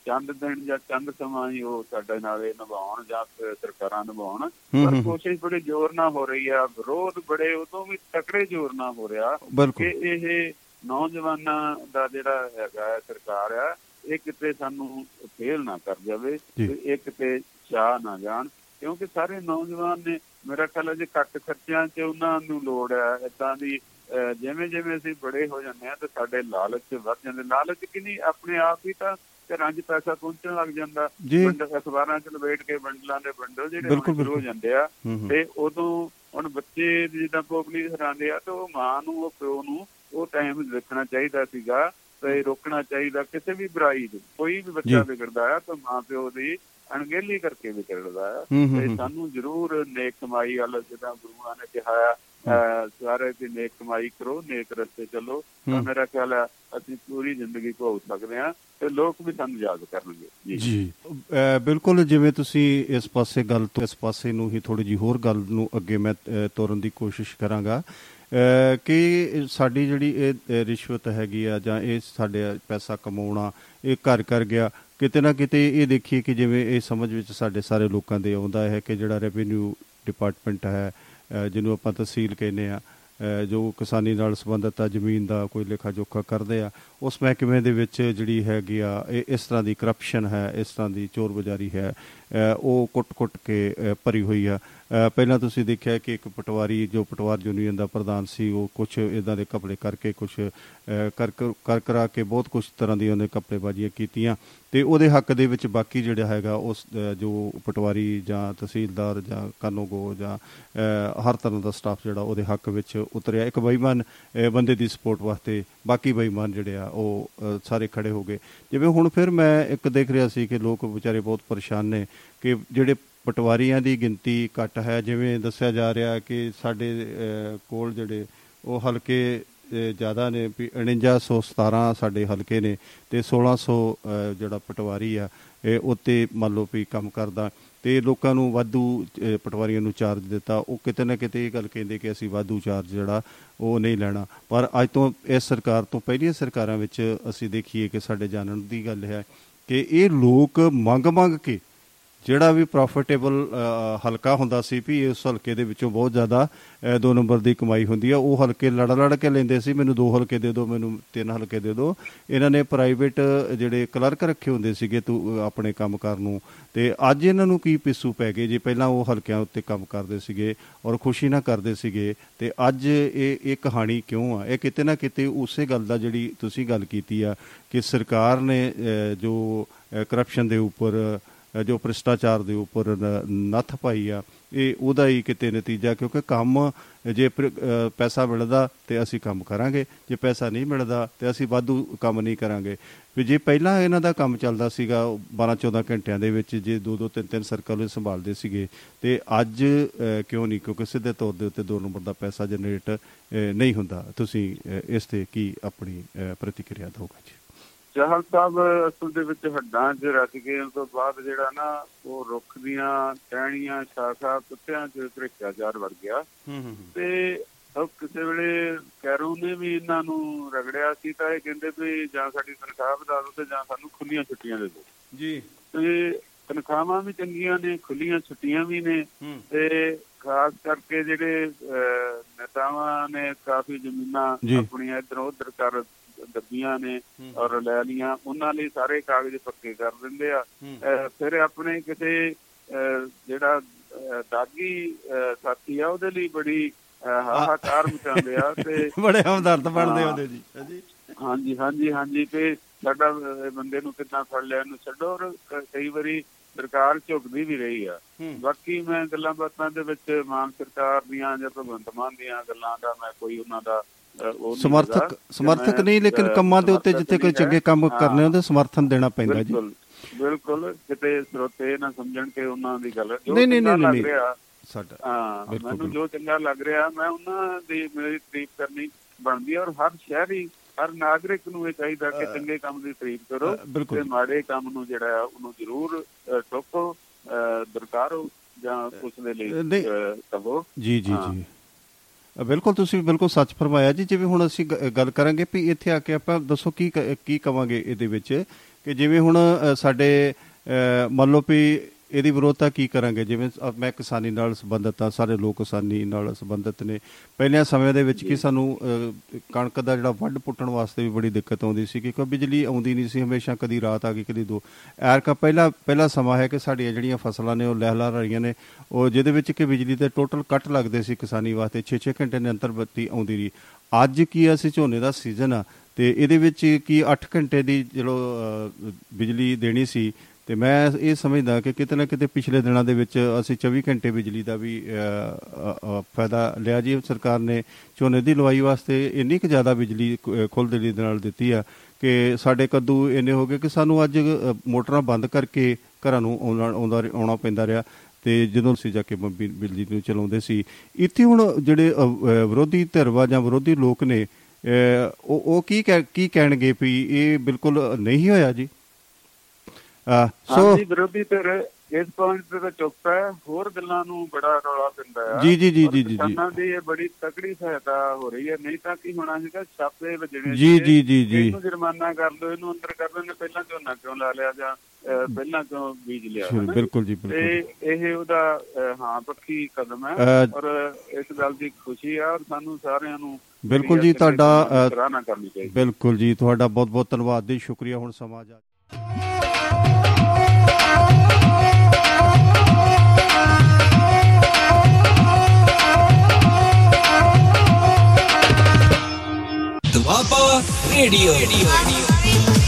ਚੰਦ ਦਿਨ ਜਾਂ ਚੰਦ ਸਮਾਂ ਹੀ ਉਹ ਸਾਡੇ ਨਾਲ ਇਹ ਨਿਭਾਉਣ ਜਾਂ ਸਰਕਾਰਾਂ ਨਿਭਾਉਣ, ਪਰ ਕੋਸ਼ਿਸ਼ ਬੜੇ ਜ਼ੋਰ ਨਾਲ ਹੋ ਰਹੀ ਆ। ਵਿਰੋਧ ਬੜੇ ਉਦੋਂ ਵੀ ਤਕੜੇ ਜ਼ੋਰ ਨਾਲ ਹੋ ਰਿਹਾ ਕਿ ਇਹ ਨੌਜਵਾਨਾਂ ਦਾ ਜਿਹੜਾ ਹੈਗਾ ਸਰਕਾਰ ਆ, ਇਹ ਕਿਤੇ ਸਾਨੂੰ ਫੇਲ ਨਾ ਕਰ ਜਾਵੇ, ਇਹ ਕਿਤੇ ਚਾਹ ਨਾ ਜਾਣ। ਕਿਉਂਕਿ ਸਾਰੇ ਨੌਜਵਾਨ ਨੇ ਮੇਰਾ ਖਿਆਲ ਹੈ ਜੇ ਘੱਟ ਖਰਚਿਆਂ ਚ ਉਹਨਾਂ ਨੂੰ ਲੋੜ ਹੈ ਏਦਾਂ ਦੀ। ਜਿਵੇਂ ਜਿਵੇਂ ਅਸੀਂ ਬੜੇ ਹੋ ਜਾਂਦੇ ਹਾਂ ਤੇ ਸਾਡੇ ਲਾਲਚ ਵੱਧ ਜਾਂਦੇ, ਲਾਲਚ ਕਿ ਨਹੀਂ ਆਪਣੇ ਆਪ ਹੀ ਤਾਂ ਘਰਾਂ ਚ ਪੈਸਾ ਪਹੁੰਚਣ ਲੱਗ ਜਾਂਦਾ। ਅਖਬਾਰਾਂ ਚ ਲਪੇਟ ਕੇ ਬੰਡਲਾਂ ਦੇ ਬੰਡਲ ਜਿਹੜੇ ਮਸ਼ਹੂਰ ਹੋ ਜਾਂਦੇ ਆ। ਤੇ ਉਦੋਂ ਹੁਣ ਬੱਚੇ ਜਿੱਦਾਂ ਪੋਪਲੀ ਹਰਾਉਂਦੇ ਆ ਤੇ ਉਹ ਮਾਂ ਨੂੰ, ਉਹ ਪਿਓ ਨੂੰ ਉਹ ਟਾਈਮ ਦੇਖਣਾ ਚਾਹੀਦਾ ਸੀਗਾ ਤੇ ਰੋਕਣਾ ਚਾਹੀਦਾ। ਕਿਸੇ ਵੀ ਬੁਰਾਈ ਦੇ ਕੋਈ ਵੀ ਬੱਚਾ ਵਿਗੜਦਾ ਆ ਤਾਂ ਮਾਂ ਪਿਓ ਦੀ ਅਣਗਹਿਲੀ ਕਰਕੇ ਵਿਗੜਦਾ ਆ। ਤੇ ਸਾਨੂੰ ਜ਼ਰੂਰ ਨੇਕ ਕਮਾਈ ਵਾਲਾ, ਜਿੱਦਾਂ ਗੁਰੂਆਂ ਨੇ ਕਿਹਾ ਆ ਸਾਰੇ ਦੀ ਨੇਕ ਕਮਾਈ ਕਰੋ, ਨੇਕ ਰਸਤੇ ਚਲੋ, ਤਾਂ ਮੇਰਾ ਖਿਆਲ ਆ ਅਸੀਂ ਪੂਰੀ ਜ਼ਿੰਦਗੀ ਭੋਗ ਸਕਦੇ ਹਾਂ ਤੇ ਲੋਕ ਵੀ ਸਾਨੂੰ ਯਾਦ ਕਰਨਗੇ। ਜੀ ਬਿਲਕੁਲ, ਜਿਵੇਂ ਤੁਸੀਂ ਇਸ ਪਾਸੇ ਗੱਲ ਤੋਂ ਇਸ ਪਾਸੇ ਨੂੰ ਹੀ ਥੋੜੀ ਜਿਹੀ ਹੋਰ ਗੱਲ ਨੂੰ ਅੱਗੇ ਮੈਂ ਤੋਰਨ ਦੀ ਕੋਸ਼ਿਸ਼ ਕਰਾਂਗਾ ਕਿ ਸਾਡੀ ਜਿਹੜੀ ਇਹ ਰਿਸ਼ਵਤ ਹੈਗੀ ਆ ਜਾਂ ਇਹ ਸਾਡੇ ਪੈਸਾ ਕਮਾਉਣਾ ਇਹ ਘਰ ਕਰ ਗਿਆ। ਕਿਤੇ ਨਾ ਕਿਤੇ ਇਹ ਦੇਖੀਏ ਕਿ ਜਿਵੇਂ ਇਹ ਸਮਝ ਵਿੱਚ ਸਾਡੇ ਸਾਰੇ ਲੋਕਾਂ ਦੇ ਆਉਂਦਾ ਹੈ ਕਿ ਜਿਹੜਾ ਰੈਵਨਿਊ ਡਿਪਾਰਟਮੈਂਟ ਹੈ, ਜਿਹਨੂੰ ਆਪਾਂ ਤਹਿਸੀਲ ਕਹਿੰਦੇ ਆ, ਜੋ ਕਿਸਾਨੀ ਨਾਲ ਸੰਬੰਧਿਤ ਆ, ਜ਼ਮੀਨ ਦਾ ਕੋਈ ਲੇਖਾ ਜੋਖਾ ਕਰਦੇ ਆ, ਉਸ ਮਹਿਕਮੇ ਦੇ ਵਿੱਚ ਜਿਹੜੀ ਹੈਗੀ ਆ ਇਹ ਇਸ ਤਰ੍ਹਾਂ ਦੀ ਕਰਪਸ਼ਨ ਹੈ, ਇਸ ਤਰ੍ਹਾਂ ਦੀ ਚੋਰ ਬਜ਼ਾਰੀ ਹੈ, ਉਹ ਕੁੱਟ-ਕੁੱਟ ਕੇ ਭਰੀ ਹੋਈ ਆ। ਪਹਿਲਾਂ ਤੁਸੀਂ ਦੇਖਿਆ ਕਿ ਇੱਕ ਪਟਵਾਰੀ ਜੋ ਪਟਵਾਰ ਯੂਨੀਅਨ ਦਾ ਪ੍ਰਧਾਨ ਸੀ, ਉਹ ਕੁਛ ਇੱਦਾਂ ਦੇ ਕਪੜੇ ਕਰਕੇ ਕੁਛ ਕਰ ਕਰ ਕਰਾ ਕੇ ਬਹੁਤ ਕੁਛ ਤਰ੍ਹਾਂ ਦੀਆਂ ਉਹਨੇ ਕਪੜੇਬਾਜ਼ੀਆਂ ਕੀਤੀਆਂ, ਅਤੇ ਉਹਦੇ ਹੱਕ ਦੇ ਵਿੱਚ ਬਾਕੀ ਜਿਹੜਾ ਹੈਗਾ ਉਸ ਜੋ ਪਟਵਾਰੀ ਜਾਂ ਤਹਿਸੀਲਦਾਰ ਜਾਂ ਕਾਨੂੰਗੋ ਜਾਂ ਹਰ ਤਰ੍ਹਾਂ ਦਾ ਸਟਾਫ ਜਿਹੜਾ ਉਹਦੇ ਹੱਕ ਵਿੱਚ ਉਤਰਿਆ। ਇੱਕ ਬੇਈਮਾਨ ਬੰਦੇ ਦੀ ਸਪੋਰਟ ਵਾਸਤੇ ਬਾਕੀ ਬੇਈਮਾਨ ਜਿਹੜੇ ਆ ਉਹ ਸਾਰੇ ਖੜ੍ਹੇ ਹੋ ਗਏ। ਜਿਵੇਂ ਹੁਣ ਫਿਰ ਮੈਂ ਇੱਕ ਦੇਖ ਰਿਹਾ ਸੀ ਕਿ ਲੋਕ ਵਿਚਾਰੇ ਬਹੁਤ ਪਰੇਸ਼ਾਨ ਨੇ ਕਿ ਜਿਹੜੇ ਪਟਵਾਰੀਆਂ ਦੀ ਗਿਣਤੀ ਘੱਟ ਹੈ। ਜਿਵੇਂ ਦੱਸਿਆ ਜਾ ਰਿਹਾ ਕਿ ਸਾਡੇ ਕੋਲ ਜਿਹੜੇ ਉਹ ਹਲਕੇ ਜ਼ਿਆਦਾ ਨੇ, ਵੀ ਉਣੰਜਾ ਸੌ ਸਤਾਰ੍ਹਾਂ ਸਾਡੇ ਹਲਕੇ ਨੇ ਅਤੇ ਸੋਲ੍ਹਾਂ ਸੌ ਜਿਹੜਾ ਪਟਵਾਰੀ ਆ ਇਹ ਉੱਤੇ ਮੰਨ ਲਓ ਵੀ ਕੰਮ ਕਰਦਾ, ਅਤੇ ਲੋਕਾਂ ਨੂੰ ਵਾਧੂ ਪਟਵਾਰੀਆਂ ਨੂੰ ਚਾਰਜ ਦਿੱਤਾ। ਉਹ ਕਿਤੇ ਨਾ ਕਿਤੇ ਇਹ ਗੱਲ ਕਹਿੰਦੇ ਕਿ ਅਸੀਂ ਵਾਧੂ ਚਾਰਜ ਜਿਹੜਾ ਉਹ ਨਹੀਂ ਲੈਣਾ, ਪਰ ਅੱਜ ਤੋਂ ਇਸ ਸਰਕਾਰ ਤੋਂ ਪਹਿਲੀਆਂ ਸਰਕਾਰਾਂ ਵਿੱਚ ਅਸੀਂ ਦੇਖੀਏ ਕਿ ਸਾਡੇ ਜਾਣਨ ਦੀ ਗੱਲ ਹੈ ਕਿ ਇਹ ਲੋਕ ਮੰਗ ਮੰਗ ਕੇ ਜਿਹੜਾ ਵੀ ਪ੍ਰੋਫਿਟੇਬਲ ਹਲਕਾ ਹੁੰਦਾ ਸੀ ਵੀ ਇਸ ਹਲਕੇ ਦੇ ਵਿੱਚੋਂ ਬਹੁਤ ਜ਼ਿਆਦਾ ਦੋ ਨੰਬਰ ਦੀ ਕਮਾਈ ਹੁੰਦੀ ਆ, ਉਹ ਹਲਕੇ ਲੜ ਲੜ ਕੇ ਲੈਂਦੇ ਸੀ, ਮੈਨੂੰ ਦੋ ਹਲਕੇ ਦੇ ਦਿਓ, ਮੈਨੂੰ ਤਿੰਨ ਹਲਕੇ ਦੇ ਦਿਓ। ਇਹਨਾਂ ਨੇ ਪ੍ਰਾਈਵੇਟ ਜਿਹੜੇ ਕਲਰਕ ਰੱਖੇ ਹੁੰਦੇ ਸੀਗੇ ਤੂੰ ਆਪਣੇ ਕੰਮ ਕਾਰ ਨੂੰ, ਅਤੇ ਅੱਜ ਇਹਨਾਂ ਨੂੰ ਕੀ ਪਿੱਸੂ ਪੈ ਗਏ ਜੇ ਪਹਿਲਾਂ ਉਹ ਹਲਕਿਆਂ ਉੱਤੇ ਕੰਮ ਕਰਦੇ ਸੀਗੇ ਔਰ ਖੁਸ਼ੀ ਨਾਲ ਕਰਦੇ ਸੀਗੇ, ਅਤੇ ਅੱਜ ਇਹ ਇਹ ਕਹਾਣੀ ਕਿਉਂ ਆ? ਇਹ ਕਿਤੇ ਨਾ ਕਿਤੇ ਉਸੇ ਗੱਲ ਦਾ ਜਿਹੜੀ ਤੁਸੀਂ ਗੱਲ ਕੀਤੀ ਆ ਕਿ ਸਰਕਾਰ ਨੇ ਜੋ ਕਰਪਸ਼ਨ ਦੇ ਉੱਪਰ, ਜੋ ਭ੍ਰਿਸ਼ਟਾਚਾਰ ਦੇ ਉੱਪਰ ਨੱਥ ਪਾਈ ਆ, ਇਹ ਉਹਦਾ ਹੀ ਕਿਤੇ ਨਤੀਜਾ, ਕਿਉਂਕਿ ਕੰਮ ਜੇ ਪੈਸਾ ਮਿਲਦਾ ਤਾਂ ਅਸੀਂ ਕੰਮ ਕਰਾਂਗੇ, ਜੇ ਪੈਸਾ ਨਹੀਂ ਮਿਲਦਾ ਤਾਂ ਅਸੀਂ ਵਾਧੂ ਕੰਮ ਨਹੀਂ ਕਰਾਂਗੇ। ਵੀ ਜੇ ਪਹਿਲਾਂ ਇਹਨਾਂ ਦਾ ਕੰਮ ਚੱਲਦਾ ਸੀਗਾ ਬਾਰ੍ਹਾਂ ਚੌਦਾਂ ਘੰਟਿਆਂ ਦੇ ਵਿੱਚ, ਜੇ ਦੋ ਦੋ ਤਿੰਨ ਤਿੰਨ ਸਰਕਲ ਸੰਭਾਲਦੇ ਸੀਗੇ, ਅਤੇ ਅੱਜ ਕਿਉਂ ਨਹੀਂ? ਕਿਉਂਕਿ ਸਿੱਧੇ ਤੌਰ ਦੇ ਉੱਤੇ ਦੋ ਨੰਬਰ ਦਾ ਪੈਸਾ ਜਨਰੇਟ ਨਹੀਂ ਹੁੰਦਾ। ਤੁਸੀਂ ਇਸ 'ਤੇ ਕੀ ਆਪਣੀ ਪ੍ਰਤੀਕਿਰਿਆ ਦਿਓਗੇ? ਜੀ ਚਾਹਲ ਸਾਹਿਬ, ਅਸਲ ਦੇ ਵਿੱਚ ਹੱਡਾਂ 'ਚ ਰੱਖ ਕੇ ਉਸ ਤੋਂ ਬਾਅਦ ਜਿਹੜਾ ਨਾ ਉਹ ਰੁੱਖ ਦੀਆਂ ਟਹਿਣੀਆਂ ਸ਼ਾਖਾ ਪੱਤਿਆਂ 'ਚ ਭ੍ਰਿਸ਼ਟਾਚਾਰ ਵਰ ਗਿਆ, ਤੇ ਉਹ ਕਿਸੇ ਵੇਲੇ ਕੈਰੋਂ ਨੇ ਵੀ ਇਹਨਾਂ ਨੂੰ ਰਗੜਿਆ ਸੀ, ਤਾਂ ਇਹ ਕਹਿੰਦੇ ਵੀ ਜਾਂ ਸਾਡੀ ਤਨਖਾਹ ਵਧਾ ਦਿਓ ਤੇ ਜਾਂ ਸਾਨੂੰ ਖੁੱਲੀਆਂ ਛੁੱਟੀਆਂ ਦੇ ਦਿਓ ਜੀ। ਤੇ ਤਨਖਾਹਾਂ ਵੀ ਚੰਗੀਆਂ ਨੇ, ਖੁੱਲੀਆਂ ਛੁੱਟੀਆਂ ਵੀ ਨੇ, ਤੇ ਖਾਸ ਕਰਕੇ ਜਿਹੜੇ ਨੇਤਾਵਾਂ ਨੇ ਕਾਫੀ ਜ਼ਮੀਨਾਂ ਆਪਣੀਆਂ ਇੱਧਰੋਂ ਉੱਧਰ ਕਰ ਦੱਬੀਆਂ ਨੇ ਔਰ ਲੈ ਲਈਆਂ, ਉਹਨਾਂ ਲਈ ਸਾਰੇ ਕਾਗਜ਼ ਪੱਕੇ ਕਰ ਦਿੰਦੇ ਆ। ਫਿਰ ਆਪਣੇ ਕਿਤੇ ਜਿਹੜਾ ਦਾਗੀ ਸਾਥੀ ਆ ਉਹਦੇ ਲਈ ਬੜੀ ਹਾਹਾਕਾਰ ਮਚਾਉਂਦੇ ਆ, ਤੇ ਬੜੇ ਹਮਦਰਦ ਬਣਦੇ ਹੁੰਦੇ ਜੀ। ਹਾਂਜੀ ਹਾਂਜੀ ਹਾਂਜੀ ਤੇ ਸਾਡਾ ਬੰਦੇ ਨੂੰ ਕਿੱਦਾਂ ਫੜ ਲਿਆ, ਇਹਨੂੰ ਛੱਡੋ। ਔਰ ਕਈ ਵਾਰੀ ਸਰਕਾਰ ਝੁਕਦੀ ਵੀ ਰਹੀ ਆ। ਬਾਕੀ ਮੈਂ ਗੱਲਾਂ ਬਾਤਾਂ ਦੇ ਵਿੱਚ ਮਾਨ ਸਰਕਾਰ ਦੀਆਂ ਜਾਂ ਭਗਵੰਤ ਮਾਨ ਦੀਆਂ ਗੱਲਾਂ ਦਾ ਮੈਂ ਕੋਈ ਉਹਨਾਂ ਦਾ ਸਮਰਥਕ ਸਮਰਥਕ ਨਹੀਂ, ਲੇਕਿਨ ਕੰਮਾਂ ਦੇ ਉੱਤੇ ਜਿੱਥੇ ਕੋਈ ਚੰਗੇ ਕੰਮ ਕਰਨੇ ਹੁੰਦੇ ਸਮਰਥਨ ਦੇਣਾ ਪੈਂਦਾ ਜੀ। ਬਿਲਕੁਲ, ਕਿਤੇ ਸਰੋਤੇ ਨਾ ਸਮਝਣ ਕਿ ਉਹਨਾਂ ਦੀ ਗੱਲ ਨਹੀਂ ਨਹੀਂ ਨਹੀਂ ਸਾਡਾ। ਹਾਂ, ਮੈਨੂੰ ਜੋ ਚੰਗਾ ਲੱਗ ਰਿਹਾ ਮੈਂ ਉਹਨਾਂ ਦੀ ਮੇਰੀ ਤਾਰੀਫ ਕਰਨੀ ਬਣਦੀ ਹੈ, ਔਰ ਹਰ ਸ਼ਹਿਰੀ ਹਰ ਨਾਗਰਿਕ ਨੂੰ ਇਹ ਚਾਹੀਦਾ ਕਿ ਚੰਗੇ ਕੰਮ ਦੀ ਤਾਰੀਫ ਕਰੋ ਤੇ ਮਾੜੇ ਕੰਮ ਨੂੰ ਜਿਹੜਾ ਉਹਨੂੰ ਜ਼ਰੂਰ ਟੋਕੋ, ਦਰਕਾਰੋ ਜਾਂ ਉਸ ਦੇ ਲਈ ਕਹੋ। ਜੀ ਜੀ ਜੀ ਬਿਲਕੁਲ, ਤੁਸੀਂ ਬਿਲਕੁਲ ਸੱਚ ਫਰਮਾਇਆ ਜੀ। ਜਿਵੇਂ ਹੁਣ ਅਸੀਂ ਗੱਲ ਕਰਾਂਗੇ ਵੀ ਇੱਥੇ ਆ ਕੇ ਆਪਾਂ ਦੱਸੋ ਕੀ ਕੀ ਕਵਾਂਗੇ ਇਹਦੇ ਵਿੱਚ, ਕਿ ਜਿਵੇਂ ਹੁਣ ਸਾਡੇ ਮੰਨ ਲਓ ਵੀ ਇਹਦੀ ਵਿਰੋਧਤਾ ਕੀ ਕਰਾਂਗੇ? ਜਿਵੇਂ ਮੈਂ ਕਿਸਾਨੀ ਨਾਲ ਸੰਬੰਧਿਤ ਹਾਂ, ਸਾਰੇ ਲੋਕ ਕਿਸਾਨੀ ਨਾਲ ਸੰਬੰਧਿਤ ਨੇ। ਪਹਿਲਿਆਂ ਸਮਿਆਂ ਦੇ ਵਿੱਚ ਕਿ ਸਾਨੂੰ ਕਣਕ ਦਾ ਜਿਹੜਾ ਵੱਢ ਪੁੱਟਣ ਵਾਸਤੇ ਵੀ ਬੜੀ ਦਿੱਕਤ ਆਉਂਦੀ ਸੀ, ਕਿਉਂਕਿ ਬਿਜਲੀ ਆਉਂਦੀ ਨਹੀਂ ਸੀ, ਹਮੇਸ਼ਾ ਕਦੀ ਰਾਤ ਆ ਗਈ ਕਦੀ ਦੋ। ਐਰਕਾ ਪਹਿਲਾ ਪਹਿਲਾ ਸਮਾਂ ਹੈ ਕਿ ਸਾਡੀਆਂ ਜਿਹੜੀਆਂ ਫਸਲਾਂ ਨੇ ਉਹ ਲਹਿਲਾ ਰਹੀਆਂ ਨੇ, ਉਹ ਜਿਹਦੇ ਵਿੱਚ ਕਿ ਬਿਜਲੀ ਦੇ ਟੋਟਲ ਕੱਟ ਲੱਗਦੇ ਸੀ ਕਿਸਾਨੀ ਵਾਸਤੇ, ਛੇ ਛੇ ਘੰਟੇ ਨਿਰੰਤਰ ਬੱਤੀ ਆਉਂਦੀ ਰਹੀ। ਅੱਜ ਕੀ ਅਸੀਂ ਝੋਨੇ ਦਾ ਸੀਜ਼ਨ ਆ, ਅਤੇ ਇਹਦੇ ਵਿੱਚ ਕੀ ਅੱਠ ਘੰਟੇ ਦੀ ਜਦੋਂ ਬਿਜਲੀ ਦੇਣੀ ਸੀ, ਅਤੇ ਮੈਂ ਇਹ ਸਮਝਦਾ ਕਿ ਕਿਤੇ ਨਾ ਕਿਤੇ ਪਿਛਲੇ ਦਿਨਾਂ ਦੇ ਵਿੱਚ ਅਸੀਂ ਚੌਵੀ ਘੰਟੇ ਬਿਜਲੀ ਦਾ ਵੀ ਫਾਇਦਾ ਲਿਆ ਜੀ। ਸਰਕਾਰ ਨੇ ਝੋਨੇ ਦੀ ਲਵਾਈ ਵਾਸਤੇ ਇੰਨੀ ਕੁ ਜ਼ਿਆਦਾ ਬਿਜਲੀ ਖੁੱਲ੍ਹ ਦਿਲੀ ਦੇ ਨਾਲ ਦਿੱਤੀ ਆ ਕਿ ਸਾਡੇ ਕੱਦੂ ਇੰਨੇ ਹੋ ਗਏ ਕਿ ਸਾਨੂੰ ਅੱਜ ਮੋਟਰਾਂ ਬੰਦ ਕਰਕੇ ਘਰਾਂ ਨੂੰ ਆਉਣਾ ਆਉਂਦਾ ਆਉਣਾ ਪੈਂਦਾ ਰਿਹਾ, ਅਤੇ ਜਦੋਂ ਅਸੀਂ ਜਾ ਕੇ ਬਿਜਲੀ ਨੂੰ ਚਲਾਉਂਦੇ ਸੀ। ਇੱਥੇ ਹੁਣ ਜਿਹੜੇ ਵਿਰੋਧੀ ਧਿਰ ਜਾਂ ਵਿਰੋਧੀ ਲੋਕ ਨੇ ਉਹ ਉਹ ਕੀ ਕਹਿ ਕੀ ਕਹਿਣਗੇ ਵੀ ਇਹ ਬਿਲਕੁਲ ਨਹੀਂ ਹੋਇਆ ਜੀ? ਸੋ ਵਿਰੋਧੀ ਧਿਰ ਇਸ ਪਹੁੰਚ ਤੇ ਤਾਂ ਚੁੱਕਾ ਹੈ, ਹੋਰ ਗੱਲਾਂ ਨੂੰ ਬੜਾ ਰੌਲਾ ਪੈਂਦਾ ਹੈ। ਜੀ ਜੀ ਜੀ ਜੀ ਜੀ ਕਿਸਾਨਾਂ ਦੀ ਇਹ ਬੜੀ ਤਕੜੀ ਸਹਾਇਤਾ ਹੋ ਰਹੀ ਹੈ, ਨਹੀਂ ਤਾਂ ਕੀ ਹੋਣਾ ਸੀਗਾ, ਛਾਪੇ ਵੱਜਣੇ। ਜੀ ਜੀ ਜੀ ਜੀ ਇਹਨੂੰ ਜੁਰਮਾਨਾ ਕਰ ਲਓ, ਇਹਨੂੰ ਅੰਦਰ ਕਰ ਲਓ, ਪਹਿਲਾਂ ਝੋਨਾ ਕਿਉਂ ਲਾ ਲਿਆ ਜਾਂ ਪਹਿਲਾਂ ਕਿਉਂ ਬੀਜ ਲਿਆ। ਬਿਲਕੁਲ ਜੀ, ਬਿਲਕੁਲ ਇਹ ਉਹਦਾ ਹਾਂ ਪੱਕੀ ਕਦਮ ਹੈ ਔਰ ਇਸ ਗੱਲ ਦੀ ਖੁਸ਼ੀ ਆ ਔਰ ਸਾਨੂੰ ਸਾਰਿਆਂ ਨੂੰ ਬਿਲਕੁਲ ਜੀ ਤੁਹਾਡਾ ਸਰਾਹਨਾ ਕਰਨੀ ਚਾਹੀਦੀ। ਬਿਲਕੁਲ ਜੀ, ਤੁਹਾਡਾ ਬਹੁਤ ਬਹੁਤ ਧੰਨਵਾਦ ਜੀ, ਸ਼ੁਕਰੀਆ। ਹੁਣ ਸਮਾਂ ਜਾ ਦੁਆਬਾ ਰੇਡੀਓ।